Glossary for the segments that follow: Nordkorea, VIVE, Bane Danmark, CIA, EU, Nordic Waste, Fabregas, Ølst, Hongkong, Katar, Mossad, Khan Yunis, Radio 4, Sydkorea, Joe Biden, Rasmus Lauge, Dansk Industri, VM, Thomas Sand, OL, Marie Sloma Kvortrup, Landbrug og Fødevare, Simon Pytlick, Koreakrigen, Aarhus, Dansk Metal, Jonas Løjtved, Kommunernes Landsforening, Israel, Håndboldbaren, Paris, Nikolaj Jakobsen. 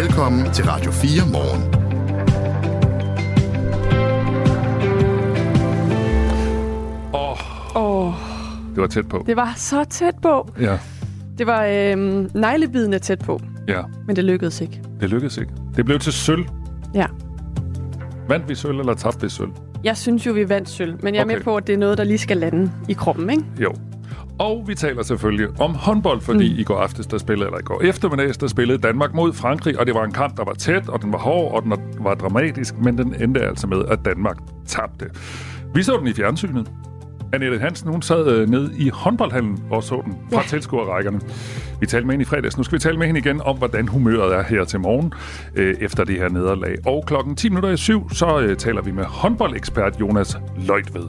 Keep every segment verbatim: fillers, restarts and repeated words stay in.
Velkommen til Radio fire Morgen. Åh, oh, det var tæt på. Det var så tæt på. Ja. Det var øh, neglebidende tæt på. Ja. Men det lykkedes ikke. Det lykkedes ikke. Det blev til sølv. Ja. Vandt vi sølv, eller tabte vi sølv? Jeg synes jo, vi vandt sølv. Men jeg er okay. med på, at det er noget, der lige skal lande i kroppen, ikke? Jo. Og vi taler selvfølgelig om håndbold, fordi mm. i går aftes, der spillede, eller i går eftermiddags, der spillede Danmark mod Frankrig, og det var en kamp, der var tæt, og den var hård, og den var dramatisk, men den endte altså med, at Danmark tabte. Vi så den i fjernsynet. Annette Hansen, hun sad øh, ned i håndboldhallen og så den fra ja. tilskuerrækkerne. Vi talte med hende i fredags. Nu skal vi tale med hende igen om, hvordan humøret er her til morgen øh, efter det her nederlag. Og klokken ti minutter i syv, så øh, taler vi med håndboldekspert Jonas Løjtved.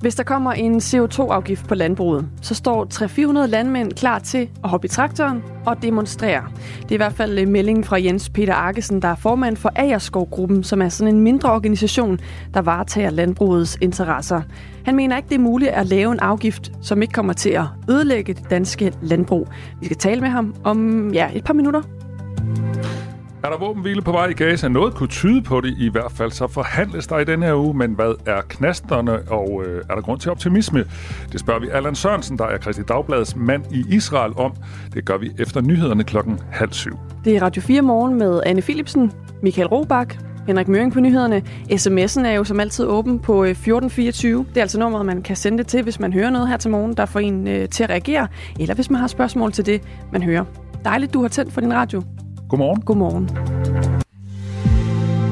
Hvis der kommer en C O to afgift på landbruget, så står tre hundrede til fire hundrede landmænd klar til at hoppe i traktoren og demonstrere. Det er i hvert fald meldingen fra Jens Peter Arkesen, der er formand for Agerskov-gruppen, som er sådan en mindre organisation, der varetager landbrugets interesser. Han mener ikke, det er muligt at lave en afgift, som ikke kommer til at ødelægge det danske landbrug. Vi skal tale med ham om ja, et par minutter. Er der våbenhvile på vej i Gaza? Noget kunne tyde på det i hvert fald, så forhandles der i denne her uge. Men hvad er knasterne, og øh, er der grund til optimisme? Det spørger vi Allan Sørensen, der er Kristeligt Dagbladets mand i Israel, om. Det gør vi efter nyhederne klokken halv syv. Det er Radio fire Morgen med Anne Philipsen, Michael Robach, Henrik Møring på nyhederne. S M S'en er jo som altid åben på fjorten fireogtyve. Det er altså nummeret, man kan sende det til, hvis man hører noget her til morgen, der får en øh, til at reagere. Eller hvis man har spørgsmål til det, man hører. Dejligt, du har tændt for din radio. Godmorgen. Godmorgen.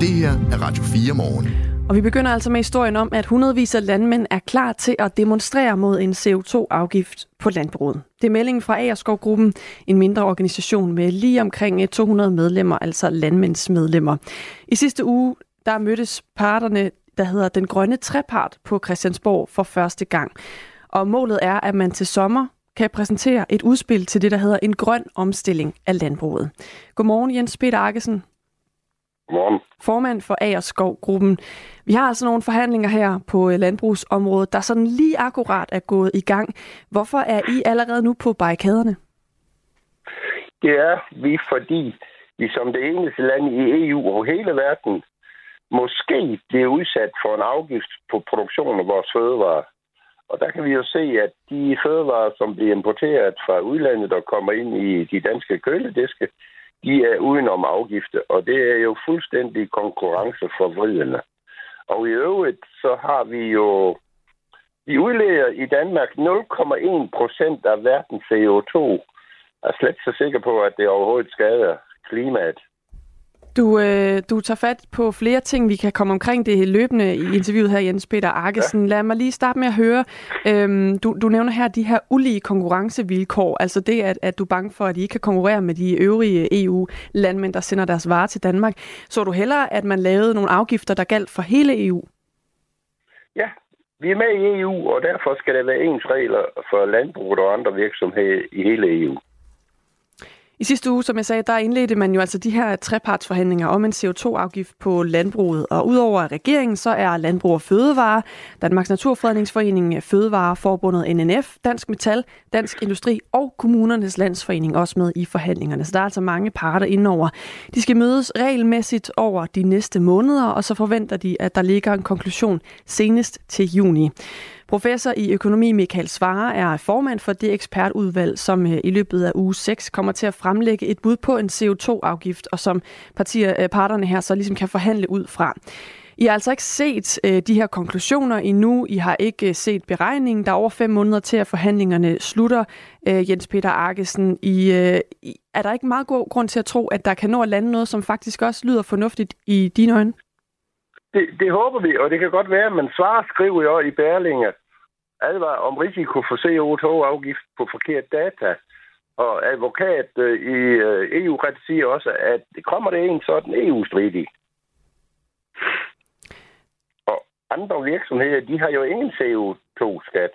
Det her er Radio fire Morgen. Og vi begynder altså med historien om, at hundredvis af landmænd er klar til at demonstrere mod en C O to afgift på landbruget. Det er meldingen fra Agerskov-gruppen, en mindre organisation med lige omkring to hundrede medlemmer, altså landmændsmedlemmer. I sidste uge, der mødtes parterne, der hedder Den Grønne Trepart på Christiansborg for første gang. Og målet er, at man til sommer kan præsentere et udspil til det, der hedder en grøn omstilling af landbruget. Godmorgen, Jens Peter Arkesen. Godmorgen. Formand for Agerskov-gruppen. Vi har altså nogle forhandlinger her på landbrugsområdet, der sådan lige akkurat er gået i gang. Hvorfor er I allerede nu på barrikaderne? Det er vi, fordi vi som det eneste land i E U og hele verden måske bliver udsat for en afgift på produktion af vores fødevarer. Og der kan vi jo se, at de fødevarer, som bliver importeret fra udlandet og kommer ind i de danske kølediske, de er udenom afgifter, og det er jo fuldstændig konkurrenceforvridende. Og i øvrigt, så har vi jo... Vi udleder i Danmark nul komma en procent af verdens C O to. Jeg er slet så sikker på, at det overhovedet skader klimaet. Du, øh, du tager fat på flere ting, vi kan komme omkring det løbende i interviewet her, Jens Peter Arkesen. Lad mig lige starte med at høre, øhm, du, du nævner her de her ulige konkurrencevilkår, altså det, at, at du er bange for, at I ikke kan konkurrere med de øvrige E U-landmænd, der sender deres varer til Danmark. Så du hellere, at man lavede nogle afgifter, der galt for hele E U? Ja, vi er med i E U, og derfor skal der være ens regler for landbruget og andre virksomheder i hele E U. I sidste uge, som jeg sagde, der indledte man jo altså de her trepartsforhandlinger om en C O to afgift på landbruget. Og udover regeringen, så er Landbrug og Fødevare, Danmarks Naturfredningsforening, Fødevareforbundet N N F, Dansk Metal, Dansk Industri og Kommunernes Landsforening også med i forhandlingerne. Så der er altså mange parter indover. De skal mødes regelmæssigt over de næste måneder, og så forventer de, at der ligger en konklusion senest til juni. Professor i økonomi Mikkel Svare er formand for det ekspertudvalg, som i løbet af uge seks kommer til at fremlægge et bud på en C O to afgift, og som partier, parterne her så ligesom kan forhandle ud fra. I har altså ikke set de her konklusioner endnu. I har ikke set beregningen. Der er over fem måneder til, at forhandlingerne slutter. Jens Peter Arkesen, I, er der ikke meget god grund til at tro, at der kan nå at lande noget, som faktisk også lyder fornuftigt i dine øjne? Det, det håber vi, og det kan godt være, men Svare skriver jo i Berlinge advar om risiko for C O to afgift på forkert data. Og advokat i E U-ret siger også, at kommer det en sådan E U-stridig. Og andre virksomheder, de har jo ingen C O to skat.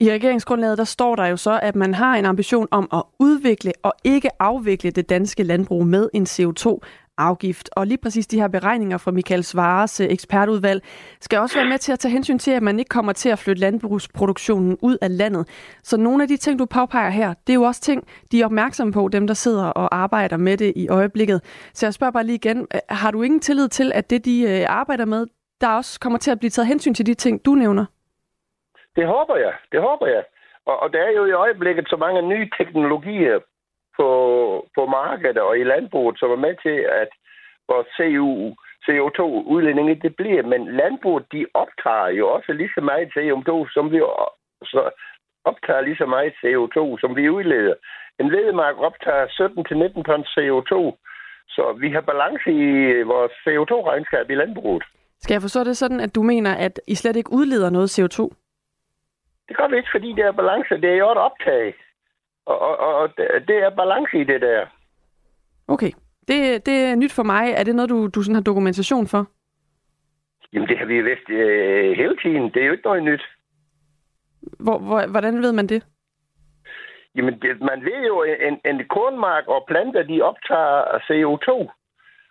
I regeringsgrundlaget, der står der jo så, at man har en ambition om at udvikle og ikke afvikle det danske landbrug med en C O to afgift. Og lige præcis de her beregninger fra Mikkel Svares ekspertudvalg skal også være med til at tage hensyn til, at man ikke kommer til at flytte landbrugsproduktionen ud af landet. Så nogle af de ting, du påpeger her, det er jo også ting, de er opmærksomme på, dem der sidder og arbejder med det i øjeblikket. Så jeg spørger bare lige igen, har du ingen tillid til, at det de arbejder med, der også kommer til at blive taget hensyn til de ting, du nævner? Det håber jeg, det håber jeg. Og, og der er jo i øjeblikket så mange nye teknologier på, på markedet og i landbruget, som er med til, at vores C O to udledning ikke bliver. Men landbruget, de optager jo også lige så meget C O to, som vi optager lige så meget C O to, som vi udleder. En hvedemark optager sytten til nitten tons C O to, så vi har balance i vores C O to regnskab i landbruget. Skal jeg forstå det sådan, at du mener, at I slet ikke udleder noget C O to? Det gør vi ikke, fordi det er balance. Det er jo et optag. Og, og, og det er balance i det der. Okay. Det, det er nyt for mig. Er det noget, du, du sådan har dokumentation for? Jamen, det har vi jo vidst øh, hele tiden. Det er jo ikke noget nyt. Hvor, hvor, hvordan ved man det? Jamen, det, man ved jo, en, en kornmark og planter, de optager C O to.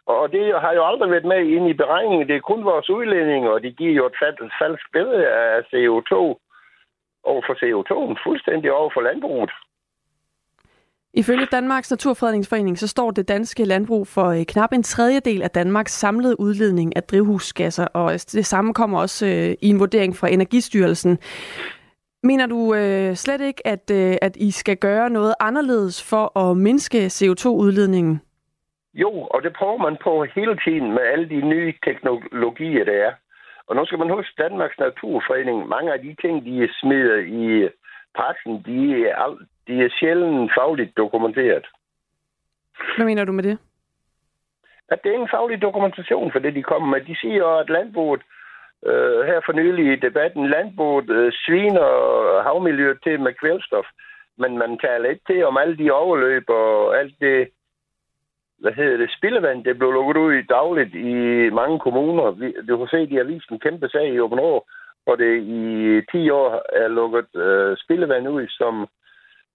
Og det har jo aldrig været med inde i beregningen. Det er kun vores udledninger, og de giver jo et falsk billede af C O to over for C O to'en, fuldstændig over for landbruget. Ifølge Danmarks Naturfredningsforening, så står det danske landbrug for knap en tredjedel af Danmarks samlede udledning af drivhusgasser, og det samme kommer også i en vurdering fra Energistyrelsen. Mener du øh, slet ikke, at, øh, at I skal gøre noget anderledes for at mindske C O to udledningen? Jo, og det prøver man på hele tiden med alle de nye teknologier, der er. Og nu skal man huske, Danmarks Naturfredning, mange af de ting, de smider i pressen, de er, de er sjældent fagligt dokumenteret. Hvad mener du med det? At det er ingen faglig dokumentation for det, de kommer med. De siger jo, at landbruget, øh, her for nylig i debatten, landbruget øh, sviner havmiljøet til med kvælstof. Men man taler ikke til om alle de overløb og alt det, hvad hedder det, spildevand, det blev lukket ud dagligt i mange kommuner. Vi, du kan se, at de har vist en kæmpe sag i Åben År, hvor det i ti år er lukket øh, spildevand ud, som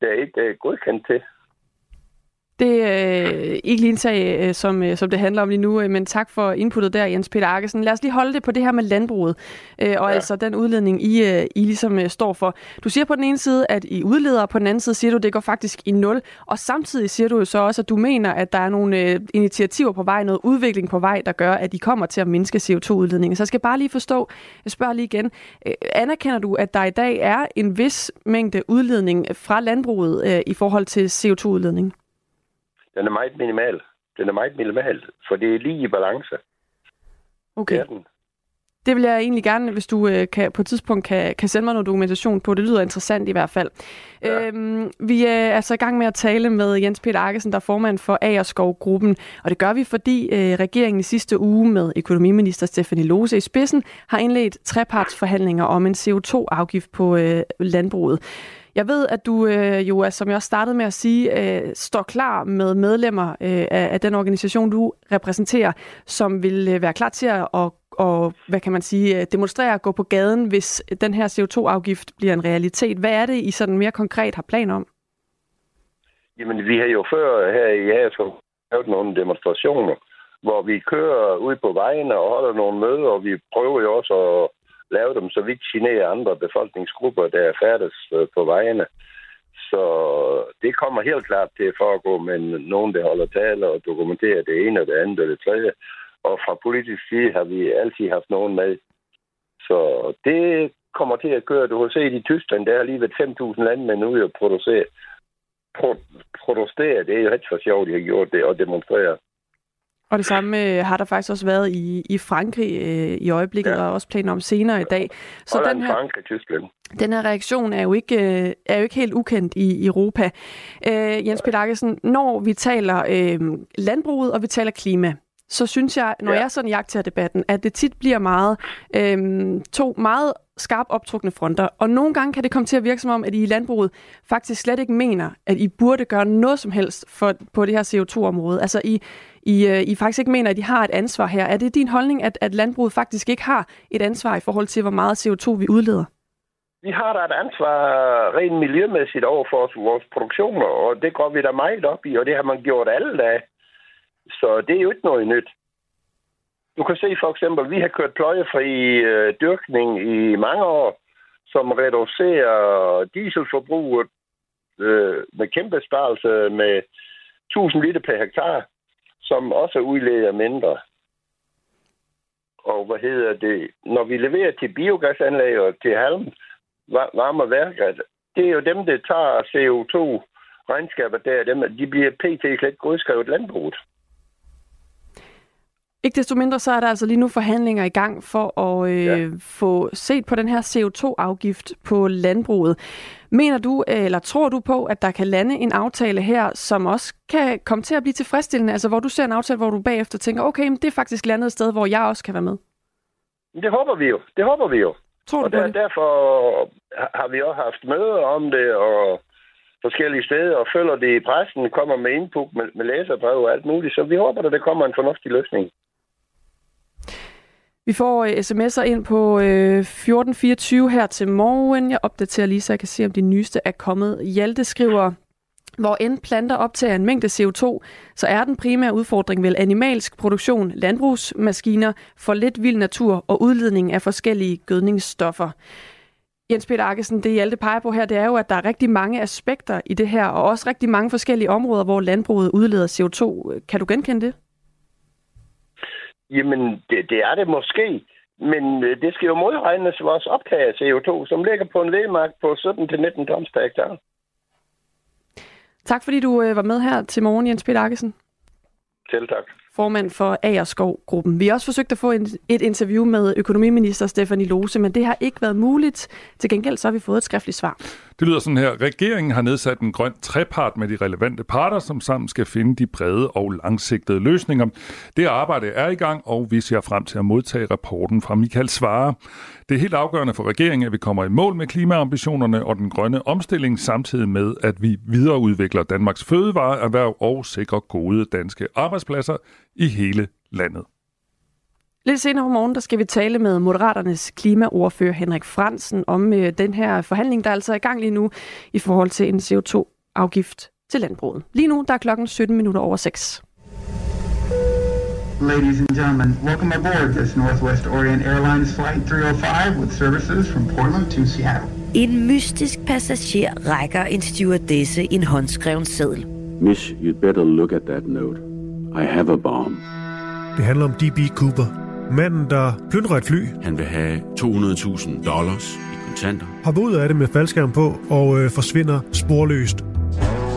der ikke er godkendt til. Det er øh, ikke lige en sag, øh, som, øh, som det handler om lige nu, øh, men tak for inputtet der, Jens Peter Arkesen. Lad os lige holde det på det her med landbruget, øh, og ja. altså den udledning, I, øh, I ligesom øh, står for. Du siger på den ene side, at I udleder, og på den anden side siger du, at det går faktisk i nul. Og samtidig siger du jo så også, at du mener, at der er nogle øh, initiativer på vej, noget udvikling på vej, der gør, at I kommer til at mindske C O to udledningen. Så jeg skal bare lige forstå, jeg spørger lige igen, øh, anerkender du, at der i dag er en vis mængde udledning fra landbruget øh, i forhold til C O to udledningen? Den er meget minimal. Den er meget minimal, for det er lige i balance. Okay. Det, det vil jeg egentlig gerne, hvis du øh, kan, på et tidspunkt kan, kan sende mig noget dokumentation på. Det lyder interessant i hvert fald. Ja. Øhm, vi er altså i gang med at tale med Jens Peter Arkesen, der er formand for Agerskov-gruppen. Og det gør vi, fordi øh, regeringen i sidste uge med økonomiminister Stephanie Lose i spidsen har indledt trepartsforhandlinger om en C O to afgift på øh, landbruget. Jeg ved, at du øh, jo, som jeg også startede med at sige, øh, står klar med medlemmer øh, af den organisation, du repræsenterer, som vil øh, være klar til at og, og, hvad kan man sige, demonstrere og gå på gaden, hvis den her C O to afgift bliver en realitet. Hvad er det, I sådan mere konkret har planer om? Jamen, vi har jo før her i Aarhus lavet nogle demonstrationer, hvor vi kører ud på vejene og holder nogle møder, og vi prøver jo også at lave dem, så vi ikke generer andre befolkningsgrupper, der er færdes på vejene. Så det kommer helt klart til at foregå, men nogen, der holder tale og dokumenterer det ene og det andet og det tredje. Og fra politisk side har vi altid haft nogen med. Så det kommer til at køre. Du kan se, i Tyskland, der har lige været fem tusind landmænd ude og producere. Protestere, det er jo helt for sjovt, de har gjort det og demonstrere. Og det samme øh, har der faktisk også været i, i Frankrig øh, i øjeblikket, ja. Og også planer om senere i dag. Så Holland, den her, Frankrig, Tyskland. Den her reaktion er jo ikke, øh, er jo ikke helt ukendt i Europa. Øh, Jens Peter Arkesen, når vi taler øh, landbruget og vi taler klima, så synes jeg, når ja. jeg sådan jagter debatten, at det tit bliver meget øh, to meget skarpt optrukne fronter. Og nogle gange kan det komme til at virke som om, at I i landbruget faktisk slet ikke mener, at I burde gøre noget som helst for, på det her C O to område. Altså, I, I, I faktisk ikke mener, at I har et ansvar her. Er det din holdning, at, at landbruget faktisk ikke har et ansvar i forhold til, hvor meget C O to vi udleder? Vi har da et ansvar rent miljømæssigt over for vores produktioner, og det går vi da meget op i, og det har man gjort alle dage. Så det er jo ikke noget nyt. Du kan se for eksempel, at vi har kørt pløjefri øh, dyrkning i mange år, som reducerer dieselforbruget øh, med kæmpe sparelse med tusind liter per hektar, som også udleder mindre. Og hvad hedder det? Når vi leverer til biogasanlæg og til halm, varme værker, det er jo dem, der tager C O to-regnskaber der, dem, de bliver pt. Slet ikke godskrevet landbruget. Ikke desto mindre, så er der altså lige nu forhandlinger i gang for at øh, ja. få set på den her C O to-afgift på landbruget. Mener du, eller tror du på, at der kan lande en aftale her, som også kan komme til at blive tilfredsstillende? Altså, hvor du ser en aftale, hvor du bagefter tænker, okay, men det er faktisk landet et sted, hvor jeg også kan være med. Det håber vi jo. Det håber vi jo. Tror og der, derfor har vi også haft møder om det, og forskellige steder, og følger det i pressen, kommer med input, med, med læserbrev og alt muligt. Så vi håber, at der kommer en fornuftig løsning. Vi får sms'er ind på fjorten fireogtyve her til morgen. Jeg opdaterer lige, så jeg kan se, om de nyeste er kommet. Hjalte skriver, hvor end planter optager en mængde C O to, så er den primære udfordring vel animalsk produktion, landbrugsmaskiner, for lidt vild natur og udledning af forskellige gødningsstoffer. Jens Peter Arkesen, det Hjalte peger på her, det er jo, at der er rigtig mange aspekter i det her, og også rigtig mange forskellige områder, hvor landbruget udleder C O to. Kan du genkende det? Jamen, det, det er det måske, men det skal jo modregnes vores optag af C O to, som ligger på en lægemark på sytten til nitten tons per hektar. Tak fordi du øh, var med her til morgen, Jens Peter Arkesen. Selv tak. Formand for Agerskov-gruppen. Vi har også forsøgt at få en, et interview med økonomiminister Stephanie Lose, men det har ikke været muligt. Til gengæld så har vi fået et skriftligt svar. Det lyder sådan her. Regeringen har nedsat en grøn trepart med de relevante parter, som sammen skal finde de brede og langsigtede løsninger. Det arbejde er i gang, og vi ser frem til at modtage rapporten fra Mikkel Svare. Det er helt afgørende for regeringen, at vi kommer i mål med klimaambitionerne og den grønne omstilling, samtidig med, at vi videreudvikler Danmarks fødevareerhverv og sikrer gode danske arbejdspladser i hele landet. Lidt senere om morgenen, der skal vi tale med Moderaternes klimaordfører Henrik Fransen om øh, den her forhandling, der er altså i gang lige nu i forhold til en C O to-afgift til landbruget. Lige nu, der er klokken sytten minutter over seks. Ladies and gentlemen, welcome aboard this Northwest Orient Airlines flight tre nul fem with services from Portland to Seattle. En mystisk passager rækker en stewardesse en håndskreven seddel. Miss, you'd better look at that note. I have a bomb. Det handler om D B Cooper, manden der plyndrer et fly. Han vil have to hundrede tusind dollars i kontanter. Hopper ud af det med faldskærm på og øh, forsvinder sporløst.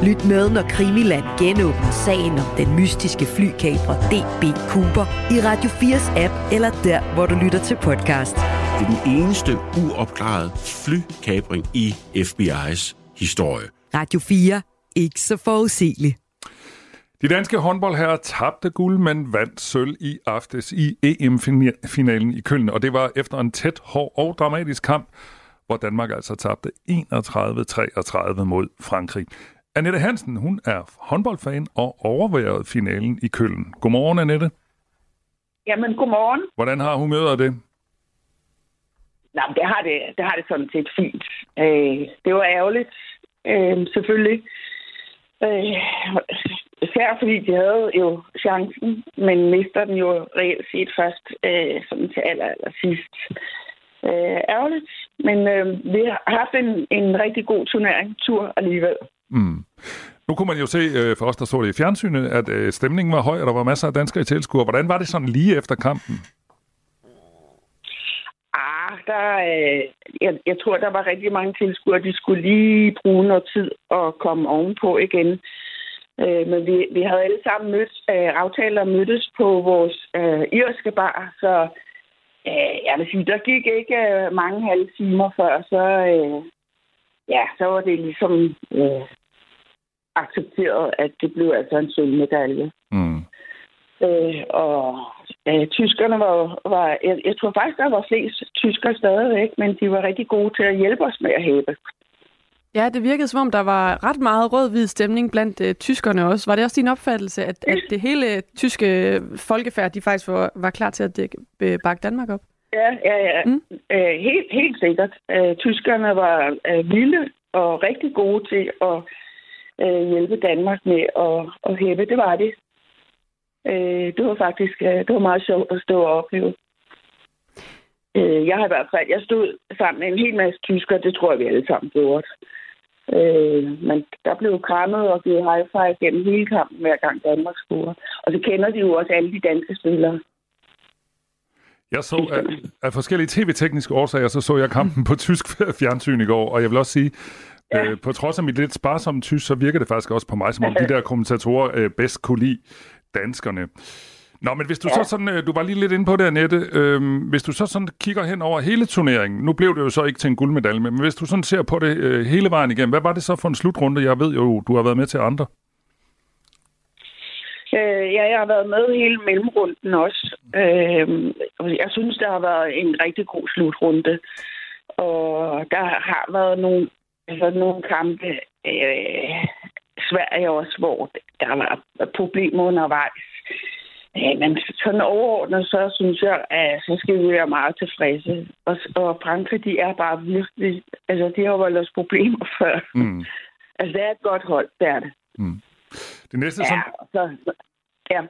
Lyt med, når Krimiland genåbner sagen om den mystiske flykaprer D B Cooper i Radio fires app eller der, hvor du lytter til podcast. Det er den eneste uopklarede flykapring i F B I's historie. Radio fire. Ikke så forudsigeligt. De danske håndboldherrer tabte guld, men vandt sølv i aftes i E M-finalen i Köln, og det var efter en tæt, hård og dramatisk kamp, hvor Danmark altså tabte enogtredive treogtredive mod Frankrig. Annette Hansen, hun er håndboldfan og overværede finalen i Köln. Godmorgen, Annette. Jamen, godmorgen. Hvordan har humøret det? Nå, det har det, det har det sådan set fint. Øh, det var ærgerligt, øh, selvfølgelig. Øh, især fordi de havde jo chancen, men mister den jo reelt set først øh, sådan til aller, aller sidst. Øh, ærgerligt, men øh, vi har haft en, en rigtig god turnering, tur alligevel. Mm. Nu kunne man jo se, øh, for os der så det i fjernsynet, at øh, stemningen var høj, og der var masser af danskere i tilskuer. Hvordan var det sådan lige efter kampen? Ah, der, øh, jeg, jeg tror, der var rigtig mange tilskuere, de skulle lige bruge noget tid at komme ovenpå igen. Øh, men vi, vi havde alle sammen mødt, øh, aftaler mødtes på vores øh, irske bar, så øh, jeg vil sige, der gik ikke øh, mange halve timer før, så... Øh, Ja, så var det ligesom øh, accepteret, at det blev altså en sølvmedalje. Mm. Øh, og øh, tyskerne var, var jeg, jeg tror faktisk, der var flest tyskere stadigvæk, men de var rigtig gode til at hjælpe os med at hæbe. Ja, det virkede som om, der var ret meget rød-hvid stemning blandt øh, tyskerne også. Var det også din opfattelse, at, at det hele tyske folkefærd, de faktisk var, var klar til at dække, bakke Danmark op? Ja, ja, ja. Mm. Æh, helt, helt sikkert. Æh, tyskerne var øh, vilde og rigtig gode til at øh, hjælpe Danmark med at hæppe. Det var det. Øh, det var faktisk det var meget sjovt at stå og opleve. Øh, jeg har i hvert fald, jeg stod sammen med en hel masse tyskere, det tror jeg, vi alle sammen gjorde. Øh, men der blev krammet og givet high-five gennem hele kampen, hver gang Danmark scorede. Og så kender de jo også alle de danske spillere. Jeg så af, af forskellige tv-tekniske årsager, så så jeg kampen på tysk fjernsyn i går, og jeg vil også sige, ja. øh, på trods af mit lidt sparsomme tysk, så virker det faktisk også på mig, som om de der kommentatorer øh, bedst kunne lide danskerne. Nå, men hvis du ja. så sådan, du var lige lidt inde på det, Annette, øh, hvis du så sådan kigger hen over hele turneringen, nu blev det jo så ikke til en guldmedalje, men hvis du sådan ser på det øh, hele vejen igennem, hvad var det så for en slutrunde? Jeg ved jo, du har været med til andre. Øh, ja, jeg har været med hele mellemrunden også. Øh, jeg synes, der har været en rigtig god slutrunde. Og der har været nogle, altså nogle kampe, øh, Sverige også, hvor der var problemer undervejs. Øh, men sådan overordnet, så synes jeg, at så skal vi være meget tilfredse. Og, og Frankrig, de er bare virkelig... Altså, de har voldt os problemer før. Mm. Altså, det er et godt hold, der er det. Mm. Det næste, ja, sådan, så, ja.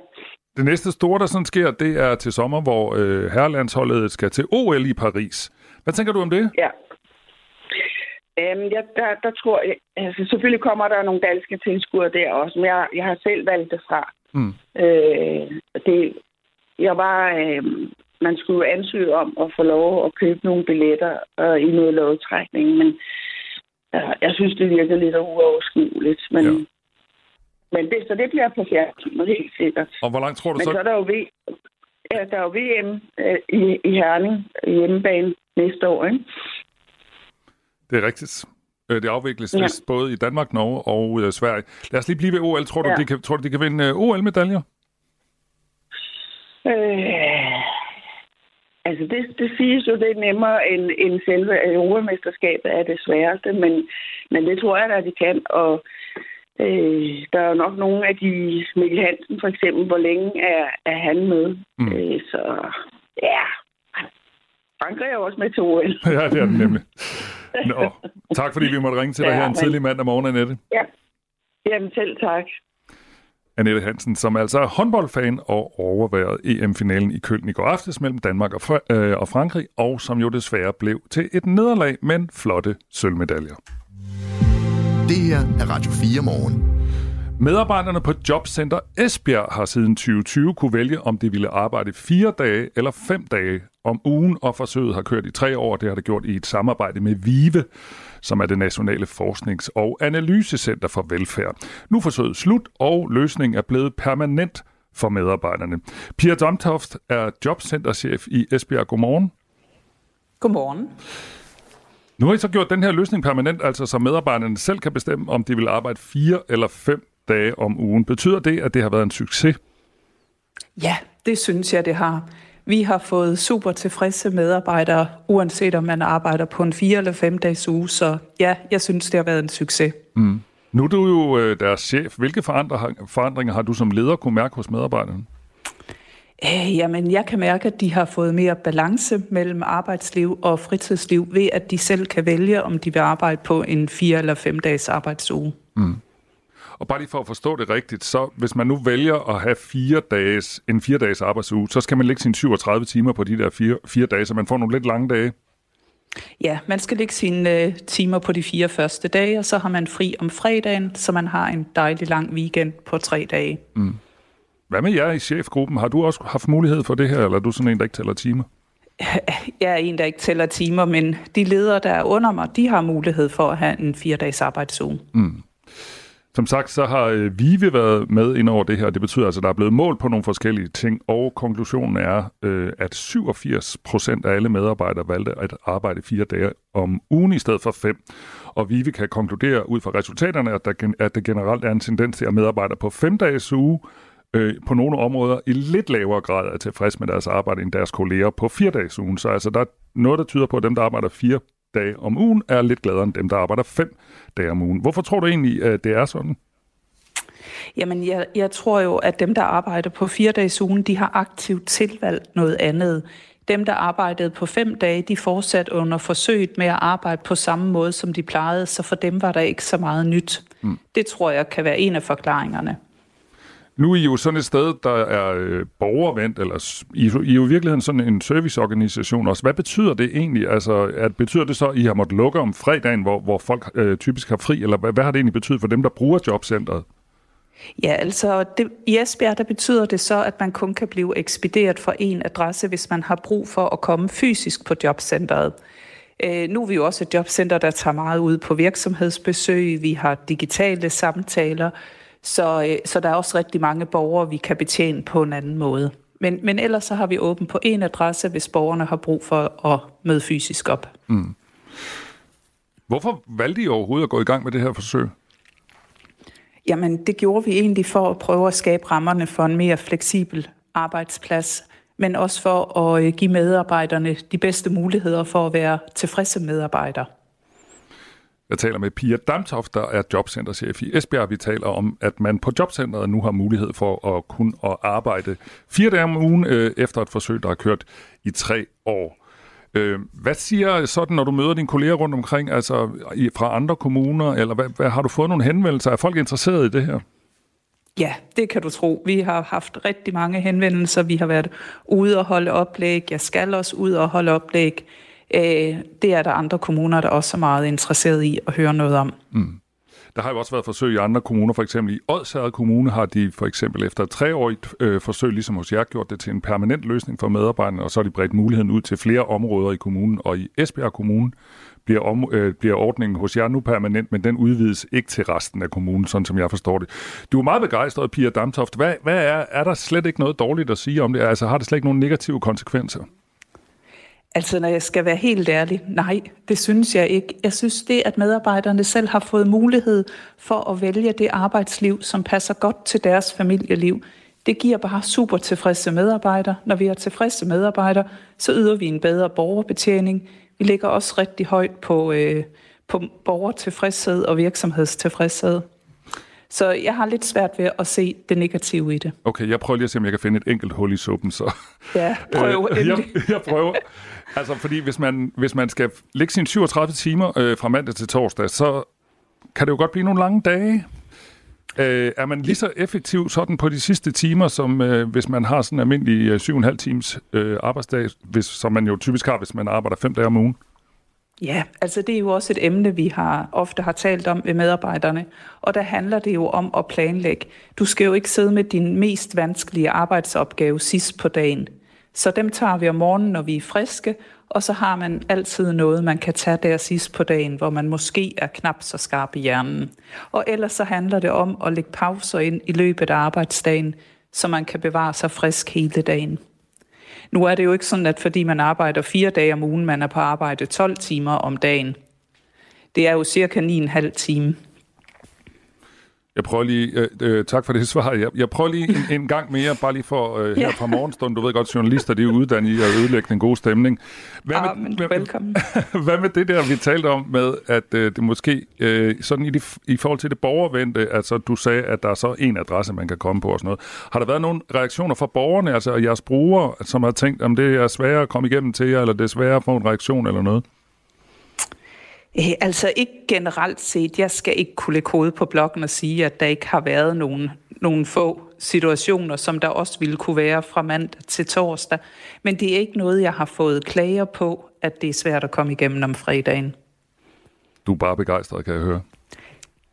det næste store, der sådan sker, det er til sommer, hvor øh, herrelandsholdet skal til O L i Paris. Hvad tænker du om det? Ja, øhm, jeg, der, der tror jeg... Altså, selvfølgelig kommer der nogle danske tilskuere der også, men jeg, jeg har selv valgt det fra. Mm. Øh, det, jeg var... Øh, man skulle ansøge om at få lov at købe nogle billetter øh, i noget lodtrækning, men øh, jeg synes, det virker lidt uoverskueligt, men... Ja. Men det, så det bliver på fjernsynet, helt sikkert. Og hvor langt tror du så? Men så er der jo, v, ja, der er jo V M øh, i, i Herning, hjemmebane næste år, ikke? Det er rigtigt. Det afvikles ja. vist både i Danmark, Norge og øh, Sverige. Lad os lige blive ved O L. Tror du, ja. de, kan, tror du de kan vinde øh, O L-medaljer? Øh, altså, det, det siges jo, det er nemmere end, end selve Europamesterskabet er det sværeste, men, men det tror jeg da, de kan, og Øh, der er jo nok nogle af de... Mikkel Hansen for eksempel, hvor længe er, er han med? Mm. Øh, så ja, Frankrig er jo også med til O L. Ja, det er det nemlig. Nå, tak fordi vi måtte ringe til dig ja, her en men... tidlig mandag morgen, Annette. Ja, jamen selv tak. Annette Hansen, som altså er håndboldfan og overværede E M-finalen i Köln i går aftes mellem Danmark og, Fra- øh, og Frankrig, og som jo desværre blev til et nederlag, men flotte sølvmedaljer. Det her er Radio fire Morgen. Medarbejderne på Jobcenter Esbjerg har siden tyve tyve kunne vælge, om de ville arbejde fire dage eller fem dage om ugen, og forsøget har kørt i tre år. Det har det gjort i et samarbejde med VIVE, som er det nationale forsknings- og analysecenter for velfærd. Nu er forsøget slut, og løsningen er blevet permanent for medarbejderne. Mia Damtoft er jobcenterchef i Esbjerg. Godmorgen. Godmorgen. Nu har I så gjort den her løsning permanent, altså så medarbejderne selv kan bestemme, om de vil arbejde fire eller fem dage om ugen. Betyder det, at det har været en succes? Ja, det synes jeg, det har. Vi har fået super tilfredse medarbejdere, uanset om man arbejder på en fire eller fem dages uge. Så ja, jeg synes, det har været en succes. Mm. Nu er du jo deres chef. Hvilke forandringer har du som leder kunne mærke hos medarbejderne? Øh, jamen, jeg kan mærke, at de har fået mere balance mellem arbejdsliv og fritidsliv, ved at de selv kan vælge, om de vil arbejde på en fire- eller fem-dages arbejdsuge. Mm. Og bare lige for at forstå det rigtigt, så hvis man nu vælger at have fire dages, en fire-dages arbejdsuge, så skal man lægge sine syvogtredive timer på de der fire, fire dage, så man får nogle lidt lange dage. Ja, man skal lægge sine øh, timer på de fire første dage, og så har man fri om fredagen, så man har en dejlig lang weekend på tre dage. Mm. Hvad med jer i chefgruppen? Har du også haft mulighed for det her, eller er du sådan en, der ikke tæller timer? Jeg er en, der ikke tæller timer, men de ledere, der er under mig, de har mulighed for at have en fire-dages arbejdsuge. Mm. Som sagt, så har VIVE været med ind over det her. Det betyder altså, at der er blevet målt på nogle forskellige ting, og konklusionen er, at syvogfirs procent af alle medarbejdere valgte at arbejde fire dage om ugen i stedet for fem. Og VIVE kan konkludere ud fra resultaterne, at der generelt er en tendens til, at medarbejdere på fem-dages uge på nogle områder i lidt lavere grad er tilfreds med deres arbejde end deres kolleger på fire dages ugen. Så altså, der er noget, der tyder på, at dem, der arbejder fire dage om ugen, er lidt gladere end dem, der arbejder fem dage om ugen. Hvorfor tror du egentlig, at det er sådan? Jamen, jeg, jeg tror jo, at dem, der arbejder på fire dages ugen, de har aktivt tilvalgt noget andet. Dem, der arbejdede på fem dage, de fortsatte under forsøget med at arbejde på samme måde, som de plejede, så for dem var der ikke så meget nyt. Mm. Det tror jeg kan være en af forklaringerne. Nu er I jo sådan et sted, der er øh, borgervendt, eller I, I er jo i virkeligheden sådan en serviceorganisation også. Hvad betyder det egentlig? Altså, at, betyder det så, at I har måttet lukke om fredagen, hvor, hvor folk øh, typisk har fri, eller hvad, hvad har det egentlig betydet for dem, der bruger jobcentret? Ja, altså det, i Esbjerg, der betyder det så, at man kun kan blive ekspederet fra en adresse, hvis man har brug for at komme fysisk på jobcentret. Øh, nu er vi jo også et jobcenter, der tager meget ud på virksomhedsbesøg, vi har digitale samtaler, Så, så der er også rigtig mange borgere, vi kan betjene på en anden måde. Men, men ellers så har vi åbent på en adresse, hvis borgerne har brug for at møde fysisk op. Mm. Hvorfor valgte I overhovedet at gå i gang med det her forsøg? Jamen, det gjorde vi egentlig for at prøve at skabe rammerne for en mere fleksibel arbejdsplads, men også for at give medarbejderne de bedste muligheder for at være tilfredse medarbejdere. Jeg taler med Mia Damtoft, der er jobcenterchef i Esbjerg. Vi taler om, at man på jobcenteret nu har mulighed for at kunne at arbejde fire dage om ugen øh, efter et forsøg, der har kørt i tre år. Øh, hvad siger sådan, når du møder dine kolleger rundt omkring, altså i, fra andre kommuner, eller hvad, hvad, har du fået nogle henvendelser? Er folk interesseret i det her? Ja, det kan du tro. Vi har haft rigtig mange henvendelser. Vi har været ude og holde oplæg. Jeg skal også ud og holde oplæg. Det er der andre kommuner, der også er meget interesseret i at høre noget om. Mm. Der har jo også været forsøg i andre kommuner, for eksempel i Odsherred Kommune har de for eksempel efter et treårigt øh, forsøg, ligesom hos jer, gjort det til en permanent løsning for medarbejderne, og så har de bredt muligheden ud til flere områder i kommunen, og i Esbjerg Kommune bliver, om, øh, bliver ordningen hos jer nu permanent, men den udvides ikke til resten af kommunen, sådan som jeg forstår det. Du er meget begejstret, Mia Damtoft. Hvad, hvad er, er der slet ikke noget dårligt at sige om det? Altså har det slet ikke nogen negative konsekvenser? Altså, når jeg skal være helt ærlig, nej, det synes jeg ikke. Jeg synes det, at medarbejderne selv har fået mulighed for at vælge det arbejdsliv, som passer godt til deres familieliv. Det giver bare super tilfredse medarbejdere. Når vi har tilfredse medarbejdere, så yder vi en bedre borgerbetjening. Vi ligger også rigtig højt på, øh, på borgertilfredshed og virksomhedstilfredshed. Så jeg har lidt svært ved at se det negative i det. Okay, jeg prøver lige at se, om jeg kan finde et enkelt hul i suppen, så. Ja, prøv endelig. jeg, jeg prøver. Altså, fordi hvis man, hvis man skal lægge sine syvogtredive timer øh, fra mandag til torsdag, så kan det jo godt blive nogle lange dage. Øh, er man lige så effektiv sådan på de sidste timer, som øh, hvis man har sådan en almindelig øh, syv og en halv times øh, arbejdsdag, hvis, som man jo typisk har, hvis man arbejder fem dage om ugen? Ja, altså det er jo også et emne, vi har ofte har talt om ved medarbejderne, og der handler det jo om at planlægge. Du skal jo ikke sidde med din mest vanskelige arbejdsopgave sidst på dagen. Så dem tager vi om morgenen, når vi er friske, og så har man altid noget, man kan tage der sidst på dagen, hvor man måske er knap så skarp i hjernen. Og ellers så handler det om at lægge pauser ind i løbet af arbejdsdagen, så man kan bevare sig frisk hele dagen. Nu er det jo ikke sådan, at fordi man arbejder fire dage om ugen, man er på arbejde tolv timer om dagen. Det er jo cirka ni og en halv time. Jeg prøver lige, øh, tak for det svar. Jeg, jeg prøver lige en, en gang mere, bare lige for øh, her fra morgenstunden. Du ved godt, journalister, de er uddannet i at ødelægge den gode stemning. Hvad med, ah, men velkommen. Hvad med det der, vi talte om med, at øh, det måske, øh, sådan i, de, i forhold til det borgervendte, altså du sagde, at der er så en adresse, man kan komme på og sådan noget. Har der været nogle reaktioner fra borgerne, altså jeres brugere, som har tænkt, om det er sværere at komme igennem til jer, eller det er sværere at få en reaktion eller noget? Altså ikke generelt set. Jeg skal ikke kunne lægge hovedet på blokken og sige, at der ikke har været nogen, nogen få situationer, som der også ville kunne være fra mandag til torsdag. Men det er ikke noget, jeg har fået klager på, at det er svært at komme igennem om fredagen. Du er bare begejstret, kan jeg høre.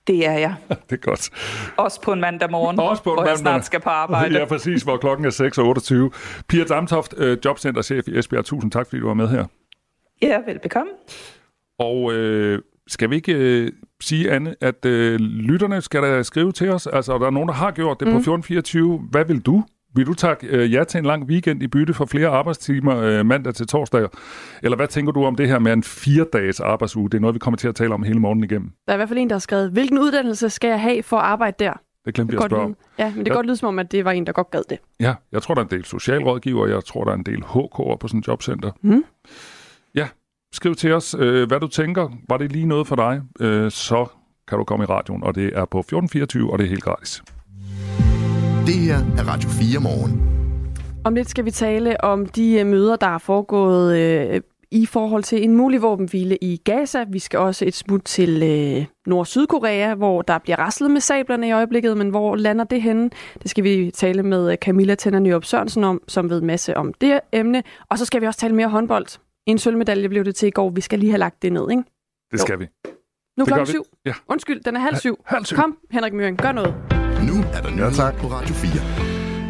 Det er jeg. Det er godt. Også på en mandag morgen, Også på en hvor mandag. Jeg snart skal på arbejde. Ja, præcis, hvor klokken er seks og otteogtyve. Mia Damtoft, jobcenterchef i Esbjerg. Tusind tak, fordi du var med her. Ja, velbekomme. Og øh, skal vi ikke øh, sige, Anne, at øh, lytterne skal da skrive til os? Altså, der er nogen, der har gjort det mm. på fjorten fireogtyve. Hvad vil du? Vil du takke øh, ja til en lang weekend i bytte for flere arbejdstimer øh, mandag til torsdag? Eller hvad tænker du om det her med en fire-dages arbejdsuge? Det er noget, vi kommer til at tale om hele morgenen igennem. Der er i hvert fald en, der har skrevet, hvilken uddannelse skal jeg have for at arbejde der? Det glemte jeg at spørge om. Ja, men det kan godt lyde som om, at det var en, der godt gad det. Ja, jeg tror, der er en del socialrådgiver, jeg tror, der er en del H K'er på sådan et jobcenter. Mm. Ja. Skriv til os, øh, hvad du tænker. Var det lige noget for dig? Øh, så kan du komme i radioen, og det er på fjorten fireogtyve, og det er helt gratis. Det her er Radio fire Morgen. Om lidt skal vi tale om de møder, der er foregået øh, i forhold til en mulig våbenhvile i Gaza. Vi skal også et smut til øh, Nord-Sydkorea, hvor der bliver raslet med sablerne i øjeblikket, men hvor lander det henne? Det skal vi tale med Camilla Tønder Nyrup Sørensen om, som ved masse om det emne. Og så skal vi også tale mere håndbold. En sølvmedalje blev det til i går. Vi skal lige have lagt det ned, ikke? Det skal jo. Vi. Nu klokken syv. Ja. Undskyld, den er halv syv. Halv syv. Kom, Henrik Møring, gør noget. Nu er der nyheder ja, på Radio fire.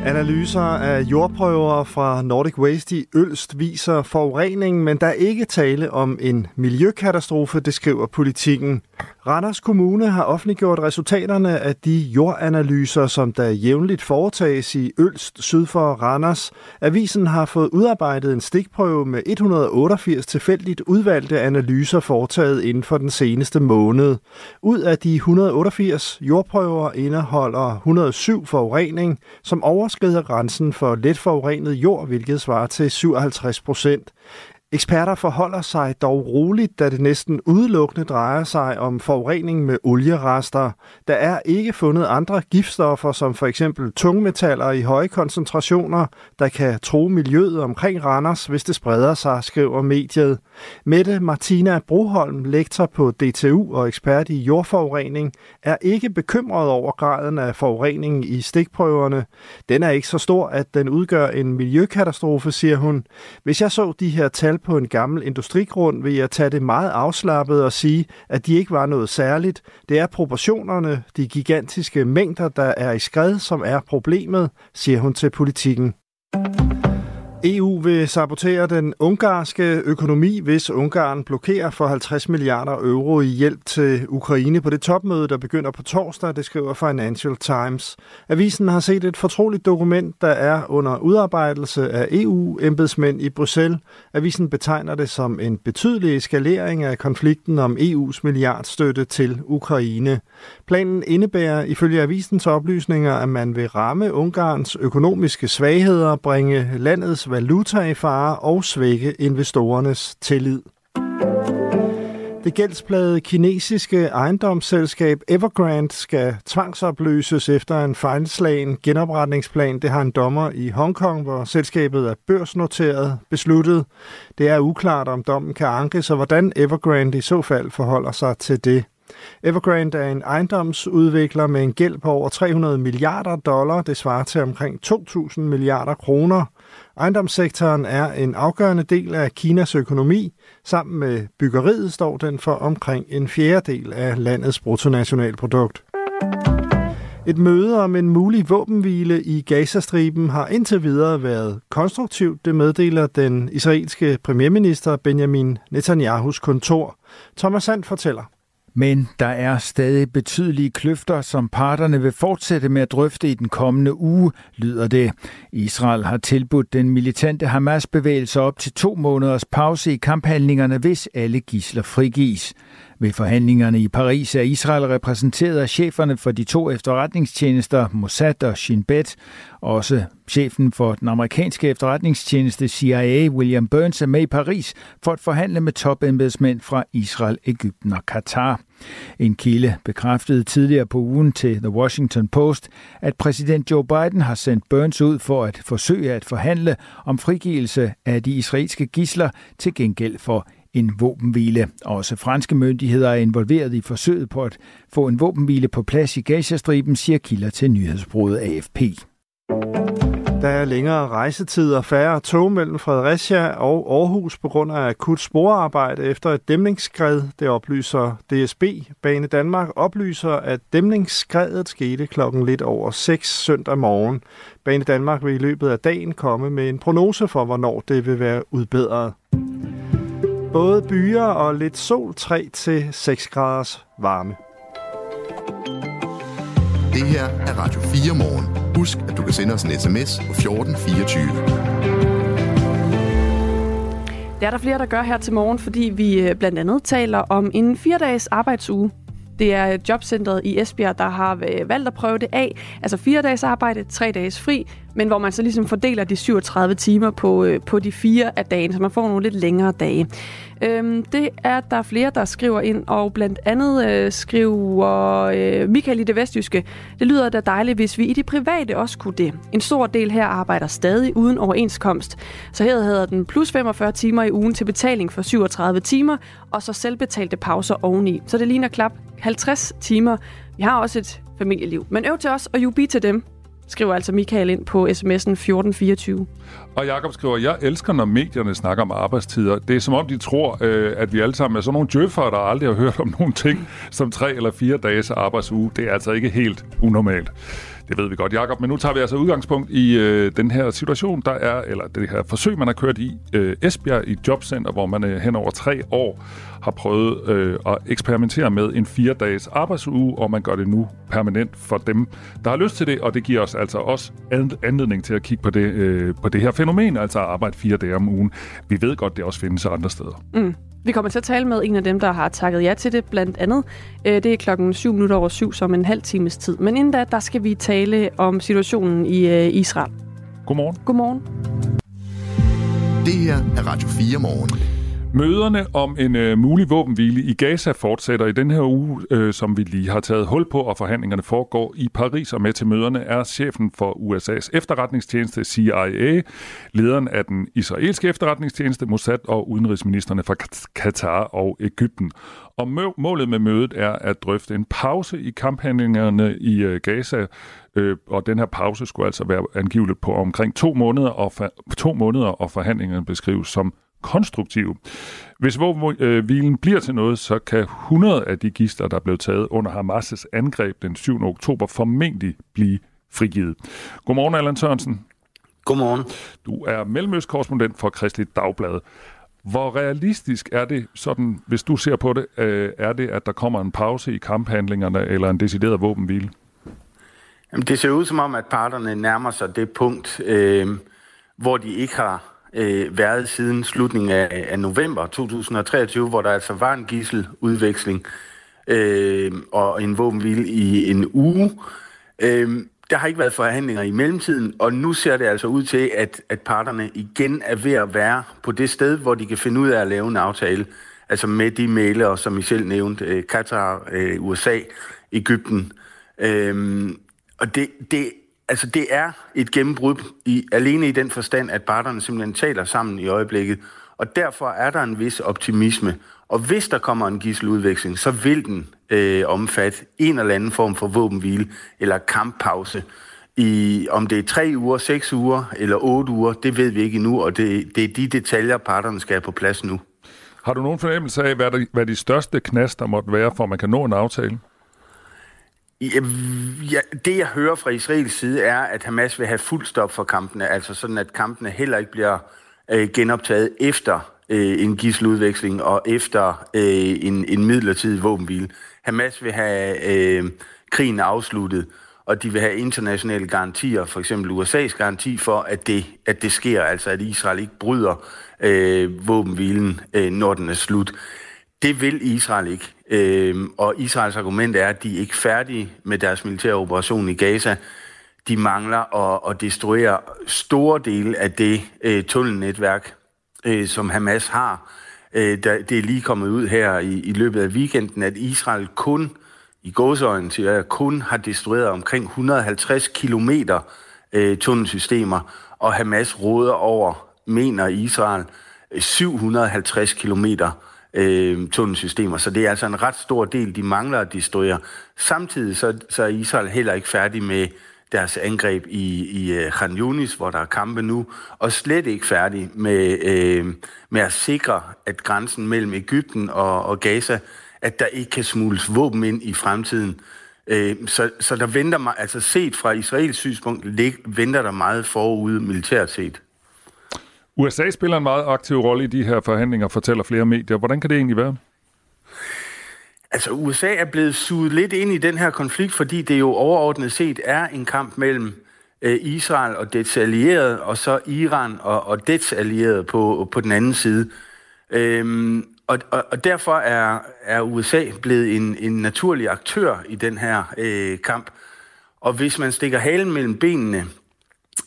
Analyser af jordprøver fra Nordic Waste i Ølst viser forurening, men der er ikke tale om en miljøkatastrofe, det skriver Politikken. Randers Kommune har offentliggjort resultaterne af de jordanalyser, som der jævnligt foretages i Ølst syd for Randers. Avisen har fået udarbejdet en stikprøve med et hundrede og otteogfirs tilfældigt udvalgte analyser foretaget inden for den seneste måned. Ud af de et hundrede og otteogfirs jordprøver indeholder et hundrede og syv forurening, som overskrider grænsen for let forurenet jord, hvilket svarer til syvoghalvtreds procent. Eksperter forholder sig dog roligt, da det næsten udelukkende drejer sig om forurening med olierester. Der er ikke fundet andre giftstoffer, som for eksempel tungmetaller i høje koncentrationer, der kan true miljøet omkring Randers, hvis det spreder sig, skriver mediet. Mette Martina Broholm, lektor på D T U og ekspert i jordforurening, er ikke bekymret over graden af forureningen i stikprøverne. Den er ikke så stor, at den udgør en miljøkatastrofe, siger hun. Hvis jeg så de her tal på en gammel industrigrund, vil jeg tage det meget afslappet og sige, at de ikke var noget særligt. Det er proportionerne, de gigantiske mængder, der er i skred, som er problemet, siger hun til Politikken. E U vil sabotere den ungarske økonomi, hvis Ungarn blokerer for halvtreds milliarder euro i hjælp til Ukraine på det topmøde, der begynder på torsdag, det skriver Financial Times. Avisen har set et fortroligt dokument, der er under udarbejdelse af E U-embedsmænd i Bruxelles. Avisen betegner det som en betydelig eskalering af konflikten om E U's milliardstøtte til Ukraine. Planen indebærer ifølge avisens oplysninger, at man vil ramme Ungarns økonomiske svagheder, bringe landets valuta i fare og svække investorernes tillid. Det gældsplagede kinesiske ejendomsselskab Evergrande skal tvangsopløses efter en fejlslagen genopretningsplan. Det har en dommer i Hongkong, hvor selskabet er børsnoteret, besluttet. Det er uklart, om dommen kan ankes, og hvordan Evergrande i så fald forholder sig til det. Evergrande er en ejendomsudvikler med en gæld på over tre hundrede milliarder dollar. Det svarer til omkring to tusind milliarder kroner. Ejendomssektoren er en afgørende del af Kinas økonomi. Sammen med byggeriet står den for omkring en fjerdedel af landets bruttonationalprodukt. Et møde om en mulig våbenhvile i Gazastriben har indtil videre været konstruktivt, det meddeler den israelske premierminister Benjamin Netanyahus kontor. Thomas Sand fortæller. Men der er stadig betydelige kløfter, som parterne vil fortsætte med at drøfte i den kommende uge, lyder det. Israel har tilbudt den militante Hamas-bevægelse op til to måneders pause i kamphandlingerne, hvis alle gidsler frigives. Ved forhandlingerne i Paris er Israel repræsenteret af cheferne for de to efterretningstjenester, Mossad og Shin Bet. Også chefen for den amerikanske efterretningstjeneste C I A, William Burns, er med i Paris for at forhandle med topembedsmænd fra Israel, Egypten og Katar. En kilde bekræftede tidligere på ugen til The Washington Post, at præsident Joe Biden har sendt Burns ud for at forsøge at forhandle om frigivelse af de israelske gidsler til gengæld for en våbenhvile. Også franske myndigheder er involveret i forsøget på at få en våbenhvile på plads i Gazastriben, siger kilder til nyhedsbureauet A F P. Der er længere rejsetider og færre tog mellem Fredericia og Aarhus på grund af akut sporarbejde efter et dæmningsskred. Det oplyser D S B. Bane Danmark oplyser, at dæmningsskredet skete klokken lidt over seks søndag morgen. Bane Danmark vil i løbet af dagen komme med en prognose for, hvornår det vil være udbedret. Både byer og lidt sol, tre til seks graders varme. Det her er Radio fire Morgen. Husk, at du kan sende os en sms på fjorten fireogtyve. Det er der flere, der gør her til morgen, fordi vi blandt andet taler om en fire-dages arbejdsuge. Det er jobcentret i Esbjerg, der har valgt at prøve det af. Altså fire dages arbejde, tre dages fri, men hvor man så ligesom fordeler de syvogtredive timer på, øh, på de fire af dagen, så man får nogle lidt længere dage. Øhm, det er, at der er flere, der skriver ind, og blandt andet øh, skriver øh, Michael i det vestjyske, det lyder da dejligt, hvis vi i det private også kunne det. En stor del her arbejder stadig uden overenskomst, så her hedder den plus femogfyrre timer i ugen til betaling for syvogtredive timer, og så selvbetalte pauser oveni. Så det ligner klap halvtreds timer. Vi har også et familieliv, men øv til os og jubi til dem, skriver altså Michael ind på sms'en fjorten fireogtyve. Og Jakob skriver, jeg elsker, når medierne snakker om arbejdstider. Det er som om, de tror, øh, at vi alle sammen er sådan nogle djøffere, der aldrig har hørt om nogle ting, som tre eller fire dages arbejdsuge. Det er altså ikke helt unormalt. Det ved vi godt, Jakob, men nu tager vi altså udgangspunkt i øh, den her situation, der er, eller det her forsøg, man har kørt i øh, Esbjerg i jobcenter, hvor man øh, hen over tre år har prøvet øh, at eksperimentere med en fire dages arbejdsuge, og man gør det nu permanent for dem, der har lyst til det, og det giver os altså også anledning til at kigge på det, øh, på det her fænomen, altså at arbejde fire dage om ugen. Vi ved godt, det også findes andre steder. Mm. Vi kommer til at tale med en af dem, der har takket ja til det, blandt andet. Det er klokken syv minutter over syv, som en halv times tid. Men inden da, der skal vi tale om situationen i Israel. Godmorgen. Godmorgen. Det her er Radio fire Morgen. Møderne om en øh, mulig våbenhvile i Gaza fortsætter i den her uge, øh, som vi lige har taget hul på, og forhandlingerne foregår i Paris, og med til møderne er chefen for U S A's efterretningstjeneste, C I A, lederen af den israelske efterretningstjeneste, Mossad, og udenrigsministerne fra Katar og Egypten. Og mø- målet med mødet er at drøfte en pause i kamphandlingerne i øh, Gaza, øh, og den her pause skulle altså være angiveligt på omkring to måneder, og, fa- to måneder, og forhandlingerne beskrives som konstruktive. Hvis våbenhvilen bliver til noget, så kan hundrede af de gidsler, der blev taget under Hamas' angreb den syvende oktober, formentlig blive frigivet. Godmorgen, Allan Sørensen. Godmorgen. Du er mellemøstkorrespondent for Kristeligt Dagblad. Hvor realistisk er det, sådan, hvis du ser på det, er det, at der kommer en pause i kamphandlingerne eller en decideret våbenhvile? Jamen, det ser ud som om, at parterne nærmer sig det punkt, øh, hvor de ikke har Øh, været siden slutningen af, af november to tusind treogtyve, hvor der altså var en gisseludveksling øh, og en våbenhvile i en uge. Øh, der har ikke været forhandlinger i mellemtiden, og nu ser det altså ud til, at, at parterne igen er ved at være på det sted, hvor de kan finde ud af at lave en aftale, altså med de mæglere, som I selv nævnte, øh, Katar, øh, U S A, Egypten. Øh, og det er Altså, det er et gennembrud i, alene i den forstand, at parterne simpelthen taler sammen i øjeblikket, og derfor er der en vis optimisme. Og hvis der kommer en gisseludveksling, så vil den øh, omfatte en eller anden form for våbenhvile eller kamppause. I, om det er tre uger, seks uger eller otte uger, det ved vi ikke endnu, og det, det er de detaljer, parterne skal have på plads nu. Har du nogen fornemmelse af, hvad, der, hvad de største knaster måtte være, for at man kan nå en aftale? Ja, det, jeg hører fra Israels side, er, at Hamas vil have fuld stop for kampene, altså sådan, at kampene heller ikke bliver øh, genoptaget efter øh, en gisseludveksling og efter øh, en, en midlertidig våbenhvile. Hamas vil have øh, krigen afsluttet, og de vil have internationale garantier, for eksempel U S A's garanti for, at det, at det sker, altså at Israel ikke bryder øh, våbenhvilen, øh, når den er slut. Det vil Israel ikke. Øhm, og Israels argument er, at de ikke er færdige med deres militære operation i Gaza. De mangler at, at destruere store dele af det øh, tunnelnetværk, øh, som Hamas har. Øh, der, det er lige kommet ud her i, i løbet af weekenden, at Israel kun, i gåseøjne siger jeg, kun har destrueret omkring et hundrede og halvtreds kilometer øh, tunnelsystemer, og Hamas råder over, mener Israel, syv hundrede og halvtreds kilometer Øh, tunnelsystemer, så det er altså en ret stor del, de mangler at destruere. Samtidig så, så er Israel heller ikke færdig med deres angreb i, i Khan Yunis, hvor der er kampe nu, og slet ikke færdig med, øh, med at sikre, at grænsen mellem Egypten og, og Gaza, at der ikke kan smugles våben ind i fremtiden. Øh, så, så der venter mig, altså set fra Israels synspunkt, lig, venter der meget forude militært set. U S A spiller en meget aktiv rolle i de her forhandlinger, fortæller flere medier. Hvordan kan det egentlig være? Altså, U S A er blevet suget lidt ind i den her konflikt, fordi det jo overordnet set er en kamp mellem øh, Israel og dets allierede, og så Iran og, og dets allierede på, på den anden side. Øhm, og, og, og derfor er, er U S A blevet en, en naturlig aktør i den her øh, kamp. Og hvis man stikker halen mellem benene,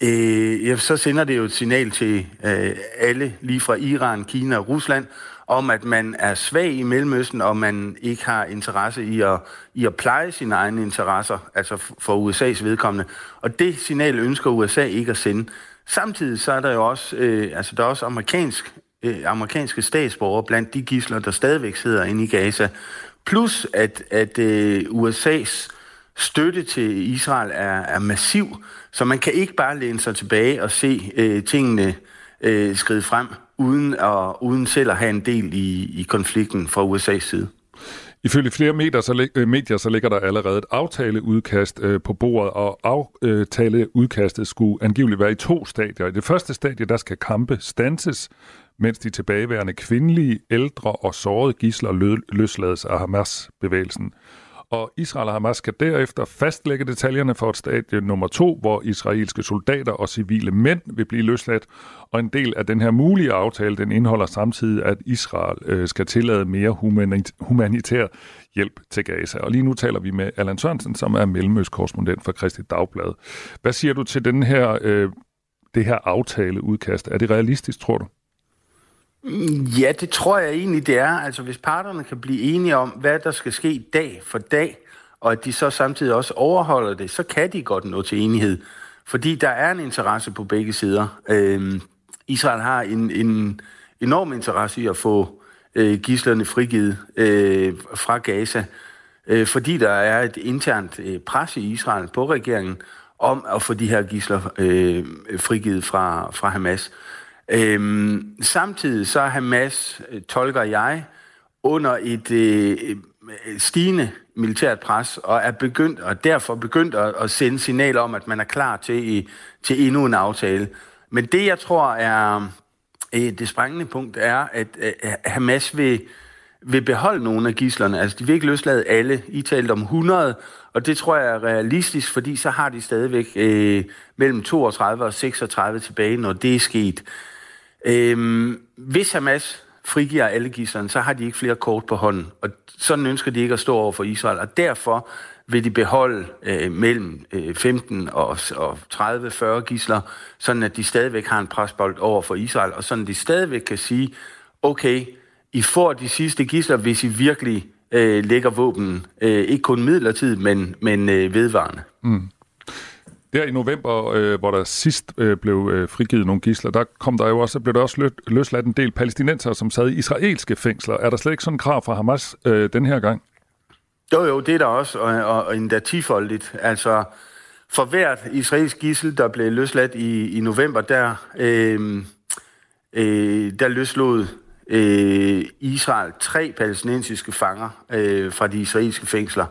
Øh, så sender det jo et signal til øh, alle, lige fra Iran, Kina og Rusland, om at man er svag i Mellemøsten, og man ikke har interesse i at, i at pleje sine egne interesser, altså for U S A's vedkommende. Og det signal ønsker U S A ikke at sende. Samtidig så er der jo også, øh, altså der er også amerikansk, øh, amerikanske statsborgere blandt de gidsler, der stadigvæk sidder inde i Gaza. Plus at, at øh, U S A's støtte til Israel er, er massiv, så man kan ikke bare læne sig tilbage og se øh, tingene øh, skride frem, uden, at, uden selv at have en del i, i konflikten fra U S A's side. Ifølge flere medier så, medier, så ligger der allerede et aftaleudkast øh, på bordet, og aftaleudkastet skulle angiveligt være i to stadier. I det første stadie, der skal kampe standses, mens de tilbageværende kvindelige, ældre og sårede gidsler lø- løslades af Hamas-bevægelsen. Og Israel og Hamas skal derefter fastlægge detaljerne for et stadie nummer to, hvor israelske soldater og civile mænd vil blive løsladt. Og en del af den her mulige aftale, den indeholder samtidig, at Israel øh, skal tillade mere humanit- humanitær hjælp til Gaza. Og lige nu taler vi med Allan Sørensen, som er mellemøstkorrespondent for Kristeligt Dagblad. Hvad siger du til den her, øh, det her aftaleudkast? Er det realistisk, tror du? Ja, det tror jeg egentlig, det er. Altså, hvis parterne kan blive enige om, hvad der skal ske dag for dag, og at de så samtidig også overholder det, så kan de godt nå til enighed. Fordi der er en interesse på begge sider. Øhm, Israel har en, en enorm interesse i at få øh, gidslerne frigivet øh, fra Gaza, øh, fordi der er et internt øh, pres i Israel på regeringen om at få de her gidsler øh, frigivet fra, fra Hamas. Øhm, samtidig så er Hamas, tolker jeg, under et øh, stigende militært pres, og er begyndt, og derfor begyndt at, at sende signaler om, at man er klar til, til endnu en aftale. Men det, jeg tror er øh, det sprængende punkt, er, at øh, Hamas vil, vil beholde nogle af gidslerne. Altså, de vil ikke løslade alle. I talte om hundrede, og det tror jeg er realistisk, fordi så har de stadigvæk øh, mellem toogtredive og seksogtredive tilbage, når det er sket. Øhm, hvis Hamas frigiver alle gidslerne, så har de ikke flere kort på hånden, og sådan ønsker de ikke at stå over for Israel, og derfor vil de beholde øh, mellem øh, femten og, og tredive til fyrre gidsler, sådan at de stadigvæk har en presbold over for Israel, og sådan at de stadigvæk kan sige, okay, I får de sidste gidsler, hvis I virkelig øh, lægger våben, øh, ikke kun midlertidigt, men, men øh, vedvarende. Mm. Der i november, øh, hvor der sidst øh, blev øh, frigivet nogle gidsler, der kom der jo også, blev der også løs, løsladt en del palæstinensere, som sad i israelske fængsler. Er der slet ikke sådan en krav fra Hamas øh, den her gang? Jo, jo, det er der også, og, og, og endda tifoldigt. Altså, for hvert israelsk gidsel, der blev løsladt i, i november, der, øh, øh, der løslod øh, Israel tre palæstinensiske fanger øh, fra de israelske fængsler.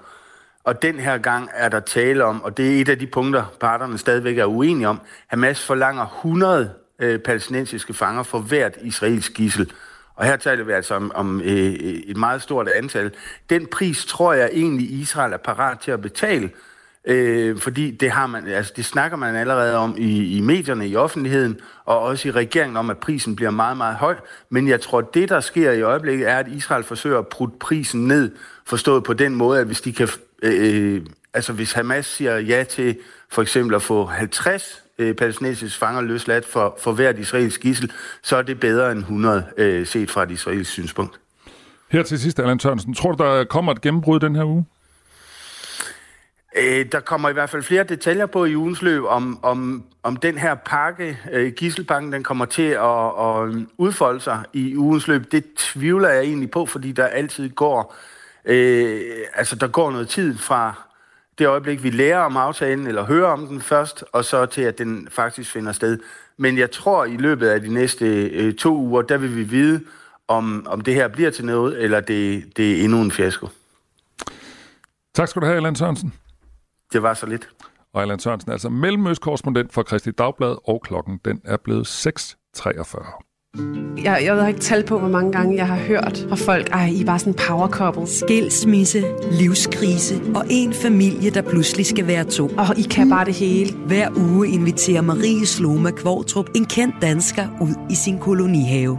Og den her gang er der tale om, og det er et af de punkter, parterne stadigvæk er uenige om, Hamas forlanger hundrede øh, palæstinensiske fanger for hvert israelsk gidsel. Og her taler vi altså om, om øh, et meget stort antal. Den pris tror jeg egentlig, Israel er parat til at betale, øh, fordi det, har man, altså, det snakker man allerede om i, i medierne, i offentligheden, og også i regeringen om, at prisen bliver meget, meget høj. Men jeg tror, det der sker i øjeblikket, er, at Israel forsøger at putte prisen ned, forstået på den måde, at hvis de kan... Øh, altså hvis Hamas siger ja til for eksempel at få halvtreds øh, palæstinensiske fanger løsladt for, for hvert israelsk gidsel, så er det bedre end hundrede øh, set fra et israelsk synspunkt. Her til sidst, Allan Sørensen, tror du, der kommer et gennembrud den her uge? Øh, der kommer i hvert fald flere detaljer på i ugens løb, om, om, om den her pakke, øh, gidselpakken, den kommer til at, at udfolde sig i ugens løb. Det tvivler jeg egentlig på, fordi der altid går... Øh, altså, der går noget tid fra det øjeblik, vi lærer om aftalen, eller hører om den først, og så til, at den faktisk finder sted. Men jeg tror, i løbet af de næste øh, to uger, der vil vi vide, om, om det her bliver til noget, eller det, det er endnu en fiasko. Tak skal du have, Allan Sørensen. Det var så lidt. Og Allan Sørensen er altså mellemøstkorrespondent for Kristeligt Dagblad, og klokken den er blevet seks treogfyrre. Jeg, jeg ved ikke tal på, hvor mange gange jeg har hørt fra folk, ej, I er bare sådan power couples. Skilsmisse, livskrise og en familie, der pludselig skal være to. Og I kan bare det hele. Hver uge inviterer Marie Sloma Kvortrup en kendt dansker ud i sin kolonihave.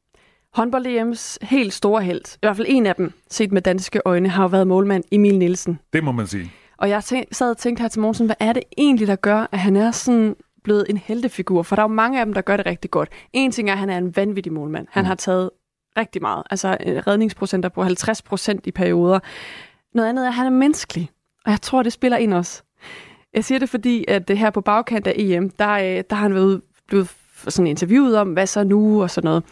Håndbold-E M's helt store helt, i hvert fald en af dem, set med danske øjne, har jo været målmand Emil Nielsen. Det må man sige. Og jeg tæ- sad og tænkte her til morgen, hvad er det egentlig, der gør, at han er sådan blevet en heltefigur? For der er jo mange af dem, der gør det rigtig godt. En ting er, at han er en vanvittig målmand. Han mm. har taget rigtig meget. Altså redningsprocenter på halvtreds procent i perioder. Noget andet er, at han er menneskelig. Og jeg tror, det spiller ind også. Jeg siger det, fordi at her på bagkant af E M, der, der har han været, blevet sådan interviewet om, hvad så nu og sådan noget.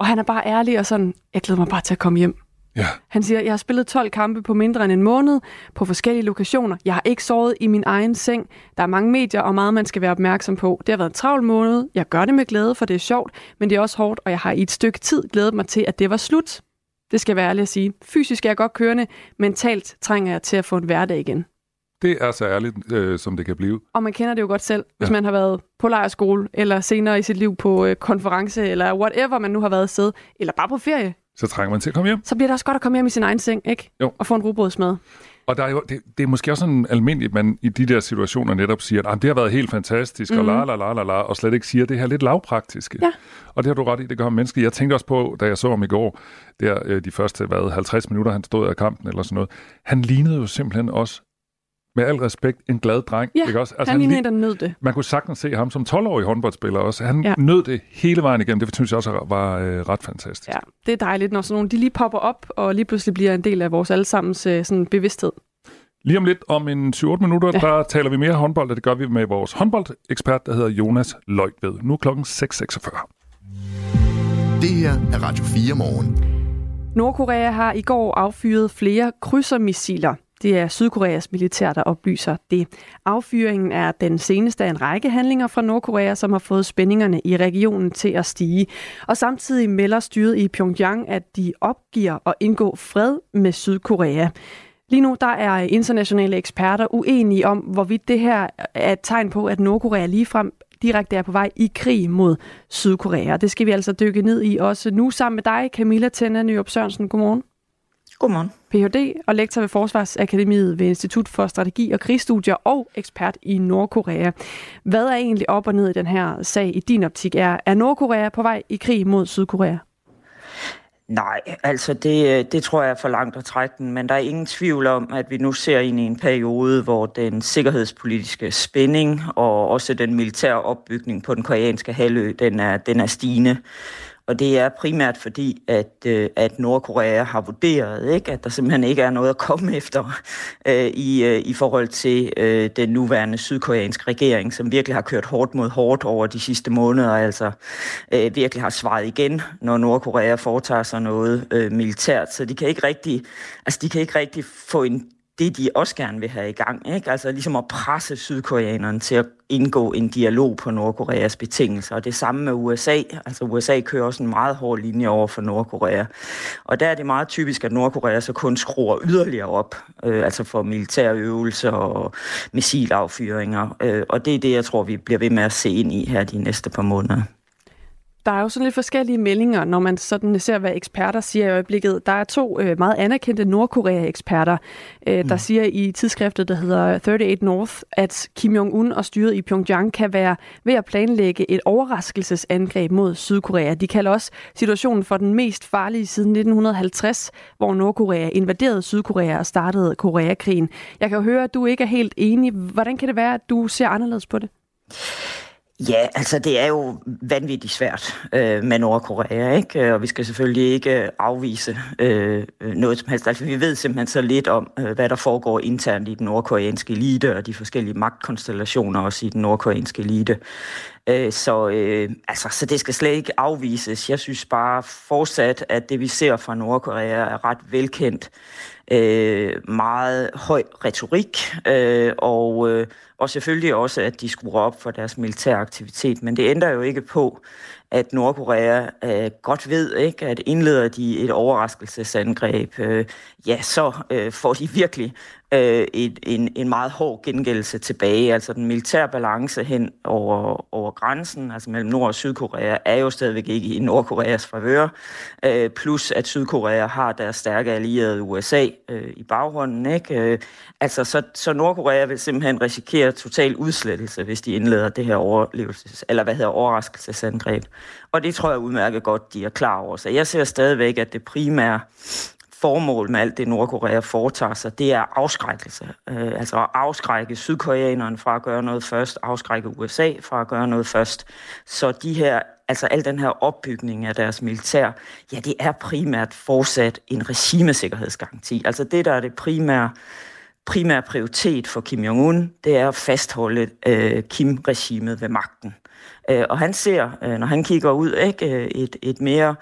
Og han er bare ærlig og sådan, jeg glæder mig bare til at komme hjem. Ja. Han siger, jeg har spillet tolv kampe på mindre end en måned, på forskellige lokationer. Jeg har ikke sovet i min egen seng. Der er mange medier og meget, man skal være opmærksom på. Det har været en travl måned. Jeg gør det med glæde, for det er sjovt, men det er også hårdt, og jeg har i et stykke tid glædet mig til, at det var slut. Det skal jeg være ærlig at sige. Fysisk er jeg godt kørende, mentalt trænger jeg til at få en hverdag igen. Det er så ærligt, øh, som det kan blive. Og man kender det jo godt selv, hvis ja. man har været på lejrskole, eller senere i sit liv på øh, konference, eller whatever man nu har været et sted, eller bare på ferie. Så trænger man til at komme hjem. Så bliver det også godt at komme hjem i sin egen seng, ikke? Jo. Og få en rugbrødsmad. Og der er jo, det, det er måske også sådan almindeligt, at man i de der situationer netop siger, at det har været helt fantastisk, mm-hmm. og la la la la, og slet ikke siger, at det her lidt lavpraktiske. Ja. Og det har du ret i, det gør mennesker. Jeg tænkte også på, da jeg så ham i går, der øh, de første hvad, halvtreds minutter, han stod af kampen eller sådan noget. Han lignede jo simpelthen også med al respekt, en glad dreng. Ja, ikke også? Altså, han, han lignede, der nød det. Man kunne sagtens se ham som tolv-årig håndboldspiller også. Han ja. nød det hele vejen igennem. Det synes jeg også var øh, ret fantastisk. Ja, det er dejligt, når sådan nogle de lige popper op, og lige pludselig bliver en del af vores allesammens øh, sådan bevidsthed. Lige om lidt, om en syv-otte minutter, ja. der taler vi mere håndbold, og det gør vi med vores håndboldekspert, der hedder Jonas Løjtved. Nu er klokken seks seksogfyrre. Det her er Radio fire morgen. Nordkorea har i går affyret flere krydsermissiler. Det er Sydkoreas militær, der oplyser det. Affyringen er den seneste af en række handlinger fra Nordkorea, som har fået spændingerne i regionen til at stige. Og samtidig melder styret i Pyongyang, at de opgiver at indgå fred med Sydkorea. Lige nu der er internationale eksperter uenige om, hvorvidt det her er et tegn på, at Nordkorea ligefrem direkte er på vej i krig mod Sydkorea. Det skal vi altså dykke ned i også nu sammen med dig, Camilla Tønder Nyrup Sørensen. Godmorgen. Godmorgen. Ph.D. og lektor ved Forsvarsakademiet ved Institut for Strategi og Krigsstudier og ekspert i Nordkorea. Hvad er egentlig op og ned i den her sag i din optik? Er, er Nordkorea på vej i krig mod Sydkorea? Nej, altså det, det tror jeg er for langt at trække den, men der er ingen tvivl om, at vi nu ser ind i en periode, hvor den sikkerhedspolitiske spænding og også den militære opbygning på den koreanske halvø, den er, den er stigende. Og det er primært fordi, at, at Nordkorea har vurderet, ikke, at der simpelthen ikke er noget at komme efter øh, i, øh, i forhold til øh, den nuværende sydkoreanske regering, som virkelig har kørt hårdt mod hårdt over de sidste måneder, altså øh, virkelig har svaret igen, når Nordkorea foretager sig noget øh, militært. Så de kan ikke rigtig, altså de kan ikke rigtig få en det, de også gerne vil have i gang, ikke? Altså ligesom at presse sydkoreanerne til at indgå en dialog på Nordkoreas betingelser. Og det samme med U S A. Altså U S A kører også en meget hård linje over for Nordkorea. Og der er det meget typisk, at Nordkorea så kun skruer yderligere op, øh, altså for militære øvelser og missilaffyringer. Øh, og det er det, jeg tror, vi bliver ved med at se ind i her de næste par måneder. Der er jo sådan lidt forskellige meldinger, når man sådan ser, hvad eksperter siger i øjeblikket. Der er to øh, meget anerkendte Nordkorea-eksperter, øh, mm. der siger i tidsskriftet, der hedder otteogtredive North, at Kim Jong-un og styret i Pyongyang kan være ved at planlægge et overraskelsesangreb mod Sydkorea. De kalder også situationen for den mest farlige siden nitten halvtreds, hvor Nordkorea invaderede Sydkorea og startede Koreakrigen. Jeg kan jo høre, at du ikke er helt enig. Hvordan kan det være, at du ser anderledes på det? Ja, altså det er jo vanvittigt svært øh, med Nordkorea, ikke? Og vi skal selvfølgelig ikke afvise øh, noget som helst. Altså vi ved simpelthen så lidt om, øh, hvad der foregår internt i den nordkoreanske elite og de forskellige magtkonstellationer også i den nordkoreanske elite. Øh, så, øh, altså, så det skal slet ikke afvises. Jeg synes bare fortsat, at det vi ser fra Nordkorea er ret velkendt. Øh, meget høj retorik, øh, og, øh, og selvfølgelig også, at de skruer op for deres militære aktivitet. Men det ændrer jo ikke på, at Nordkorea øh, godt ved, ikke, at indleder de et overraskelsesangreb, øh, ja, så øh, får de virkelig øh, et, en, en meget hård gengældelse tilbage. Altså den militære balance hen over, over grænsen, altså mellem Nord- og Sydkorea, er jo stadigvæk ikke i Nordkoreas favør. Øh, plus at Sydkorea har deres stærke allierede U S A øh, i baghånden, ikke? Øh, altså så, så Nordkorea vil simpelthen risikere total udslettelse, hvis de indleder det her overlevelses, eller hvad hedder overraskelsesangreb. Og det tror jeg udmærket godt, de er klar over. Så jeg ser stadigvæk, at det primære formål med alt det, Nordkorea foretager sig, det er afskrækkelse. Øh, altså at afskrække sydkoreanerne fra at gøre noget først, afskrække U S A fra at gøre noget først. Så de her, altså al den her opbygning af deres militær, ja, det er primært fortsat en regimesikkerhedsgaranti. Altså det, der er det primære, primære prioritet for Kim Jong-un, det er at fastholde øh, Kim-regimet ved magten. Og han ser, når han kigger ud, ikke, et, et mere,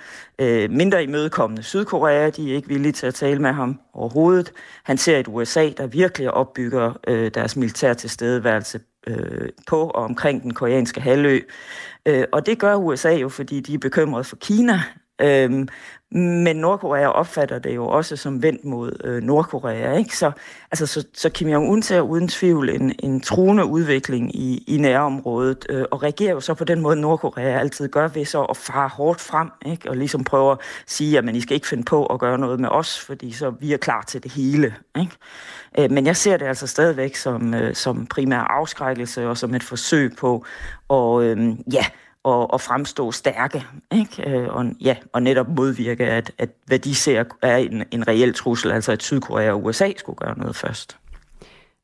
mindre imødekommende Sydkorea. De er ikke villige til at tale med ham overhovedet. Han ser et U S A, der virkelig opbygger deres militær tilstedeværelse på og omkring den koreanske halvø. Og det gør U S A jo, fordi de er bekymrede for Kina. Øhm, men Nordkorea opfatter det jo også som vendt mod øh, Nordkorea, ikke? Så, altså, så, så Kim Jong-un ser uden tvivl en, en truende udvikling i, i nærområdet, øh, og reagerer jo så på den måde, Nordkorea altid gør, ved så at fare hårdt frem, ikke? Og ligesom prøver at sige, at man, I skal ikke finde på at gøre noget med os, fordi så vi er klar til det hele, ikke? Øh, men jeg ser det altså stadigvæk som, øh, som primær afskrækkelse og som et forsøg på at øh, ja, Og, og fremstå stærke, ikke? Og, ja, og netop modvirke, at, at hvad de ser er en, en reel trussel, altså at Sydkorea og U S A skulle gøre noget først.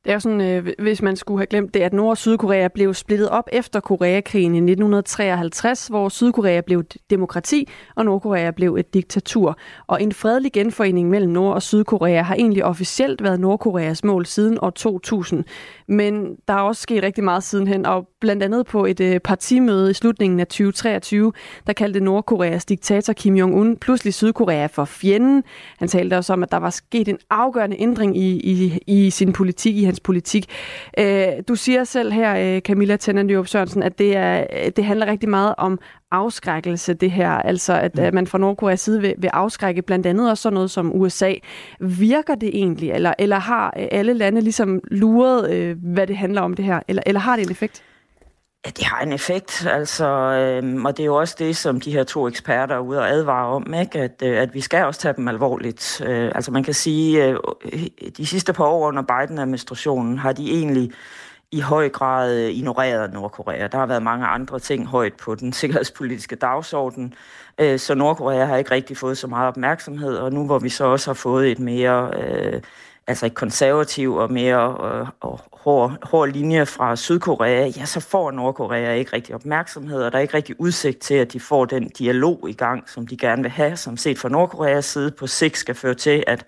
Det er jo sådan, øh, hvis man skulle have glemt det, at Nord- og Sydkorea blev splittet op efter Koreakrigen i nitten treoghalvtreds, hvor Sydkorea blev et demokrati, og Nordkorea blev et diktatur. Og en fredelig genforening mellem Nord- og Sydkorea har egentlig officielt været Nordkoreas mål siden år to tusind. Men der er også sket rigtig meget sidenhen, og blandt andet på et øh, partimøde i slutningen af tyve treogtyve, der kaldte Nordkoreas diktator Kim Jong-un pludselig Sydkorea for fjenden. Han talte også om, at der var sket en afgørende ændring i, i, i sin politik, i hans politik. Du siger selv her, Camilla Tønder Nyrup Sørensen, at det, er, det handler rigtig meget om afskrækkelse, det her. Altså, at man fra Nordkoreas side vil, vil afskrække blandt andet også sådan noget som U S A. Virker det egentlig, eller, eller har alle lande ligesom luret, hvad det handler om det her? Eller, eller har det en effekt? Ja, det har en effekt, altså, øhm, og det er jo også det, som de her to eksperter er ude og advare om, ikke? At, øh, at vi skal også tage dem alvorligt. Øh, altså man kan sige, øh, de sidste par år under Biden-administrationen har de egentlig i høj grad ignoreret Nordkorea. Der har været mange andre ting højt på den sikkerhedspolitiske dagsorden, øh, så Nordkorea har ikke rigtig fået så meget opmærksomhed, og nu hvor vi så også har fået et mere... Øh, altså et konservativ og mere øh, og hård, hård linje fra Sydkorea, ja, så får Nordkorea ikke rigtig opmærksomhed, og der er ikke rigtig udsigt til, at de får den dialog i gang, som de gerne vil have, som set fra Nordkoreas side på sigt skal føre til, at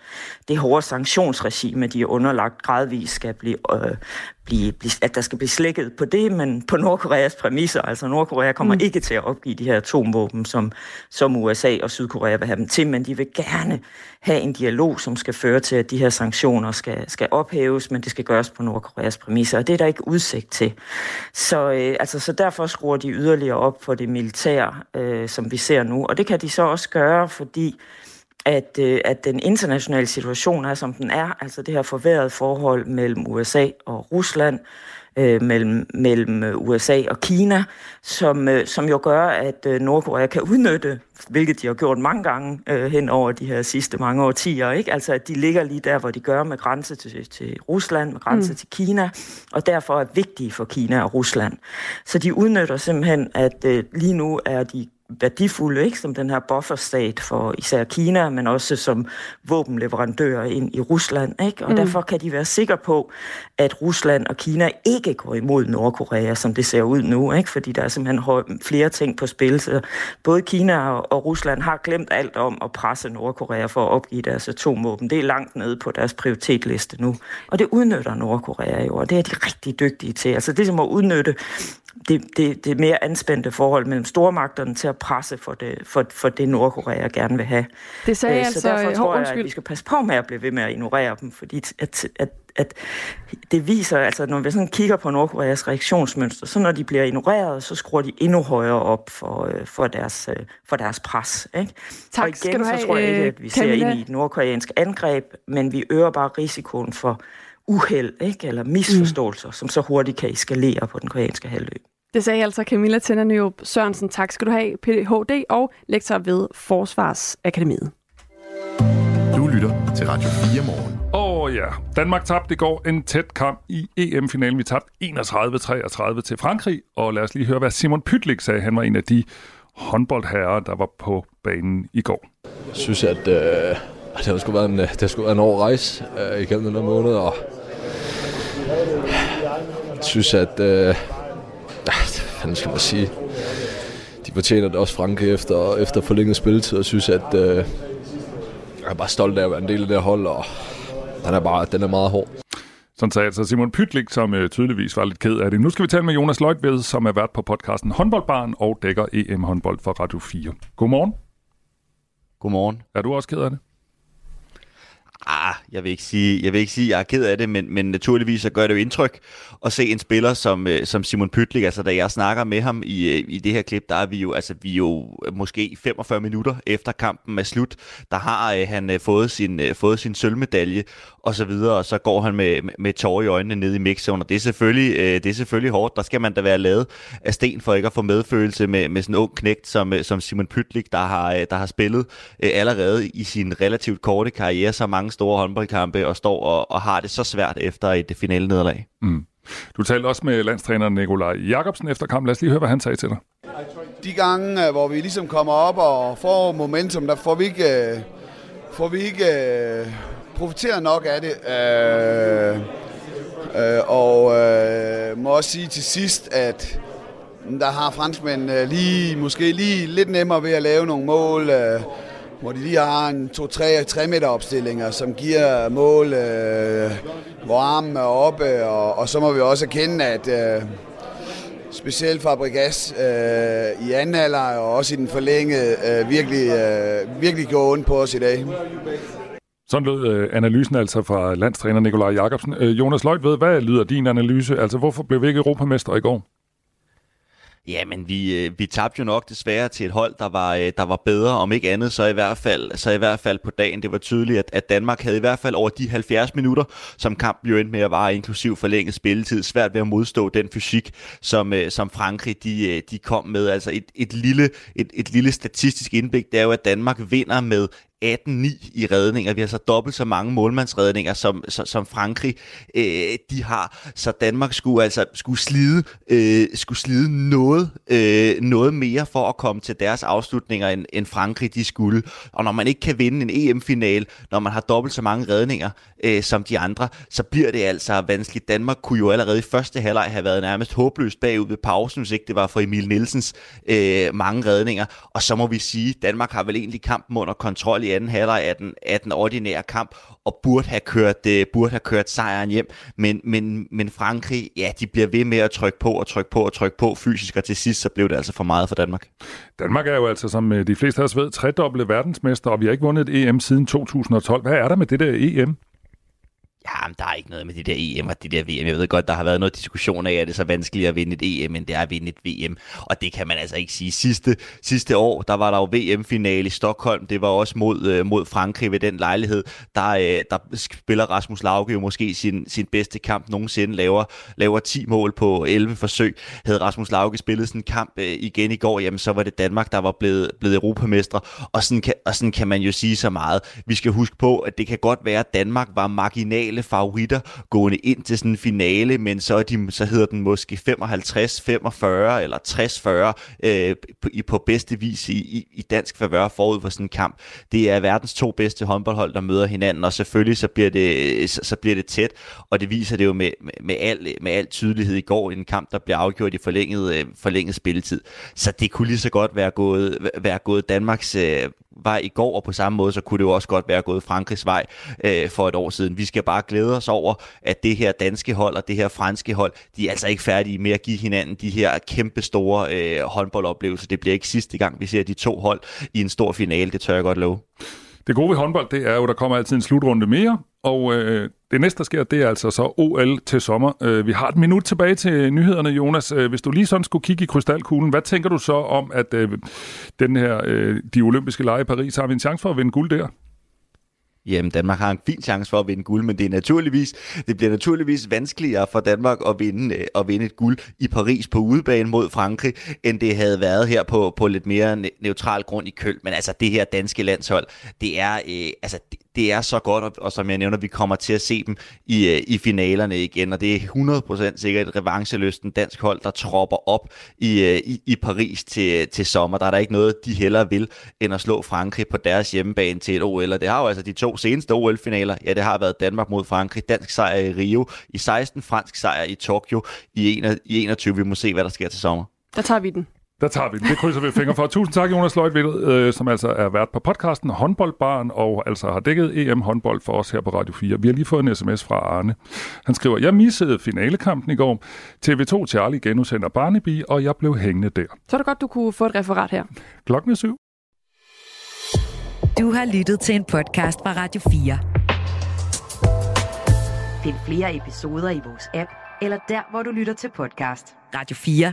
det hårde sanktionsregime, de er underlagt gradvist, skal blive, øh, blive, at der skal blive slækket på det, men på Nordkoreas præmisser. Altså Nordkorea kommer mm. ikke til at opgive de her atomvåben, som, som U S A og Sydkorea vil have dem til, men de vil gerne have en dialog, som skal føre til, at de her sanktioner Skal, skal ophæves, men det skal gøres på Nordkoreas præmisser, og det er der ikke udsigt til. Så, øh, altså, så derfor skruer de yderligere op for det militære, øh, som vi ser nu, og det kan de så også gøre, fordi at, øh, at den internationale situation er, som den er, altså det her forværrede forhold mellem U S A og Rusland, øh, mellem, mellem U S A og Kina, som, øh, som jo gør, at øh, Nordkorea kan udnytte, hvilket de har gjort mange gange øh, hen over de her sidste mange årtier, ikke? Altså at de ligger lige der, hvor de gør, med grænse til, til Rusland, med grænse mm. til Kina, og derfor er vigtige for Kina og Rusland. Så de udnytter simpelthen, at øh, lige nu er de værdifulde, ikke, som den her bufferstat for især Kina, men også som våbenleverandører ind i Rusland, ikke? Og mm. derfor kan de være sikre på, at Rusland og Kina ikke går imod Nordkorea, som det ser ud nu, ikke? Fordi der er simpelthen flere ting på spil. Så både Kina og Rusland har glemt alt om at presse Nordkorea for at opgive deres atomvåben. Det er langt nede på deres prioritetliste nu. Og det udnytter Nordkorea jo, og det er de rigtig dygtige til. Altså det som at udnytte det, det, det mere anspændte forhold mellem stormagterne til at presse for det, for, for det Nordkorea gerne vil have. Det sagde øh, så altså, derfor tror jeg, at vi skal passe på med at blive ved med at ignorere dem, fordi at, at, at det viser, altså når vi sådan kigger på Nordkoreas reaktionsmønster, så når de bliver ignoreret, så skruer de endnu højere op for, for, deres, for deres pres. Ikke? Tak, og igen, skal du have, så tror jeg ikke, at vi Camilla? ser ind i et nordkoreansk angreb, men vi øger bare risikoen for uheld, ikke? Eller misforståelser, mm. som så hurtigt kan eskalere på den koreanske halvø. Det sagde altså Camilla Tønder Nyrup Sørensen. Tak skal du have, P H D og lektor ved Forsvarsakademiet. Du lytter til Radio fire Morgen. Åh oh, ja, Danmark tabte i går en tæt kamp i E M-finalen. Vi tabte enogtredive treogtredive til Frankrig, og lad os lige høre, hvad Simon Pytlick sagde. Han var en af de håndboldherrer, der var på banen i går. Jeg synes, at... Øh... Det har sgu været en, det har sgu været en hård rejse øh, igennem den her måned, og jeg synes, at øh, hvad skal man sige, de fortjener det også, Frankrig, efter, efter forlænget spilletid, og synes, at øh, jeg er bare stolt af at være en del af det hold, og den er, bare, den er meget hård. Sådan sagde altså Simon Pytlick, som øh, tydeligvis var lidt ked af det. Nu skal vi tale med Jonas Løjtved, som er vært på podcasten Håndboldbaren og dækker E M-håndbold for Radio fire. Godmorgen. Godmorgen. Er du også ked af det? Ah, jeg vil ikke sige, jeg vil ikke sige, jeg er ked af det, men, men naturligvis så gør det jo indtryk at se en spiller som, som Simon Pytlick. Altså, da jeg snakker med ham i, i det her klip, der er vi jo, altså, vi er jo måske femogfyrre minutter efter kampen er slut. Der har øh, han øh, fået sin, øh, fået sin sølvmedalje og så videre, og så går han med, med tårer i øjnene ned i mixzone, og det er, selvfølgelig, øh, det er selvfølgelig hårdt. Der skal man da være lavet af sten for ikke at få medfølelse med, med sådan en ung knægt som, som Simon Pytlick, der har, der har spillet øh, allerede i sin relativt korte karriere så mange store håndboldkampe og står og, og har det så svært efter et finale nederlag. Mm. Du talte også med landstræner Nikolaj Jakobsen efter kampen. Lad os lige høre, hvad han sagde til dig. De gange, hvor vi ligesom kommer op og får momentum, der får vi ikke, får vi ikke profiteret nok af det. Øh, øh, og øh, må også sige til sidst, at der har franskmænd lige, måske lige lidt nemmere ved at lave nogle mål, øh, hvor de lige har en to-tre meter opstillinger, som giver mål, øh, hvor armen er oppe, og, og så må vi også erkende, at øh, specielt Fabregas øh, i anden alder, og også i den forlængede, øh, virkelig, øh, virkelig går ondt på os i dag. Sådan lød øh, analysen altså fra landstræner Nikolaj Jakobsen. Øh, Jonas Løjtved, hvad lyder din analyse? Altså, hvorfor blev vi ikke europamester i går? Ja, men vi vi tabte jo nok desværre til et hold, der var der var bedre, om ikke andet så i hvert fald så i hvert fald på dagen. Det var tydeligt, at, at Danmark havde i hvert fald over de halvfjerds minutter, som kampen jo endte med at vare, inklusiv forlænget spilletid, svært ved at modstå den fysik, som som Frankrig de de kom med. Altså et et lille et et lille statistisk indblik, det er jo, at Danmark vinder med atten ni i redninger. Vi har så dobbelt så mange målmandsredninger, som, som, som Frankrig øh, de har. Så Danmark skulle altså skulle slide, øh, skulle slide noget, øh, noget mere for at komme til deres afslutninger, end, end Frankrig de skulle. Og når man ikke kan vinde en E M-final, når man har dobbelt så mange redninger øh, som de andre, så bliver det altså vanskeligt. Danmark kunne jo allerede i første halvleg have været nærmest håbløst bagud ved pausen, hvis ikke det var for Emil Nielsens øh, mange redninger. Og så må vi sige, Danmark har vel egentlig kampen under kontrol i anden halvleg af den, af den ordinære kamp, og burde have kørt, uh, burde have kørt sejren hjem, men, men, men Frankrig, ja, de bliver ved med at trykke på og trykke på og trykke på fysisk, og til sidst så blev det altså for meget for Danmark. Danmark er jo altså, som de fleste af os ved, tredobbelte verdensmester, og vi har ikke vundet et E M siden to tusind og tolv. Hvad er der med det der E M? Ja, men der er ikke noget med de der E M og de der V M. Jeg ved godt, der har været noget diskussion af, at det er så vanskeligt at vinde et E M, end det er at vinde et V M. Og det kan man altså ikke sige. Sidste, sidste år, der var der jo V M-finale i Stockholm. Det var også mod, mod Frankrig ved den lejlighed. Der, der spiller Rasmus Lauge jo måske sin, sin bedste kamp nogensinde. Laver, laver ti mål på elleve forsøg. Havde Rasmus Lauge spillet sådan en kamp igen i går, jamen så var det Danmark, der var blevet, blevet europamestre. Og sådan, kan, og sådan kan man jo sige så meget. Vi skal huske på, at det kan godt være, at Danmark var marginal favoritter gående ind til sådan en finale, men så, de, så hedder den måske femoghalvtreds femogfyrre eller tres fyrre øh, på, på bedste vis i, i dansk favør forud for sådan en kamp. Det er verdens to bedste håndboldhold, der møder hinanden, og selvfølgelig så bliver det, så, så bliver det tæt, og det viser det jo med, med, med, al, med al tydelighed i går i en kamp, der bliver afgjort i forlænget, øh, forlænget spilletid. Så det kunne lige så godt være gået, være gået Danmarks øh, var i går, og på samme måde, så kunne det jo også godt være gået Frankrigs vej øh, for et år siden. Vi skal bare glæde os over, at det her danske hold og det her franske hold, de er altså ikke færdige med at give hinanden de her kæmpe store øh, håndboldoplevelser. Det bliver ikke sidste gang, vi ser de to hold i en stor finale, det tør jeg godt love. Det gode ved håndbold, det er jo, at der kommer altid en slutrunde mere, og øh, det næste, der sker, det er altså så O L til sommer. Øh, vi har et minut tilbage til nyhederne, Jonas. Øh, hvis du lige sådan skulle kigge i krystalkuglen, hvad tænker du så om, at øh, den her, øh, de olympiske lege i Paris, har vi en chance for at vinde guld der? Jamen, Danmark har en fin chance for at vinde guld, men det er naturligvis det bliver naturligvis vanskeligere for Danmark at vinde at vinde et guld i Paris på udebane mod Frankrig, end det havde været her på på lidt mere neutral grund i Køln. Men altså det her danske landshold, det er øh, altså det, det er så godt, og, og som jeg nævner, vi kommer til at se dem i øh, i finalerne igen, og det er hundrede procent sikkert et revanchelysten dansk hold, der tropper op i øh, i, i Paris til til sommer. Der er der ikke noget de hellere vil end at slå Frankrig på deres hjemmebane til et O L, og det har jo altså de to seneste O L-finaler, ja, det har været Danmark mod Frankrig, dansk sejr i Rio i seksten, fransk sejr i Tokyo i enogtyve. Vi må se, hvad der sker til sommer. Der tager vi den. Der tager vi den. Det krydser vi fingre for. Tusind tak, Jonas Løjtvedt, øh, som altså er vært på podcasten Håndboldbaren, og altså har dækket E M håndbold for os her på Radio fire. Vi har lige fået en sms fra Arne. Han skriver, jeg missede finalekampen i går. T V to Charlie genudsender Barnaby, og jeg blev hængende der. Så er det godt, du kunne få et referat her. Klokken er syv. Du har lyttet til en podcast fra Radio fire. Find flere episoder i vores app, eller der, hvor du lytter til podcast. Radio fire.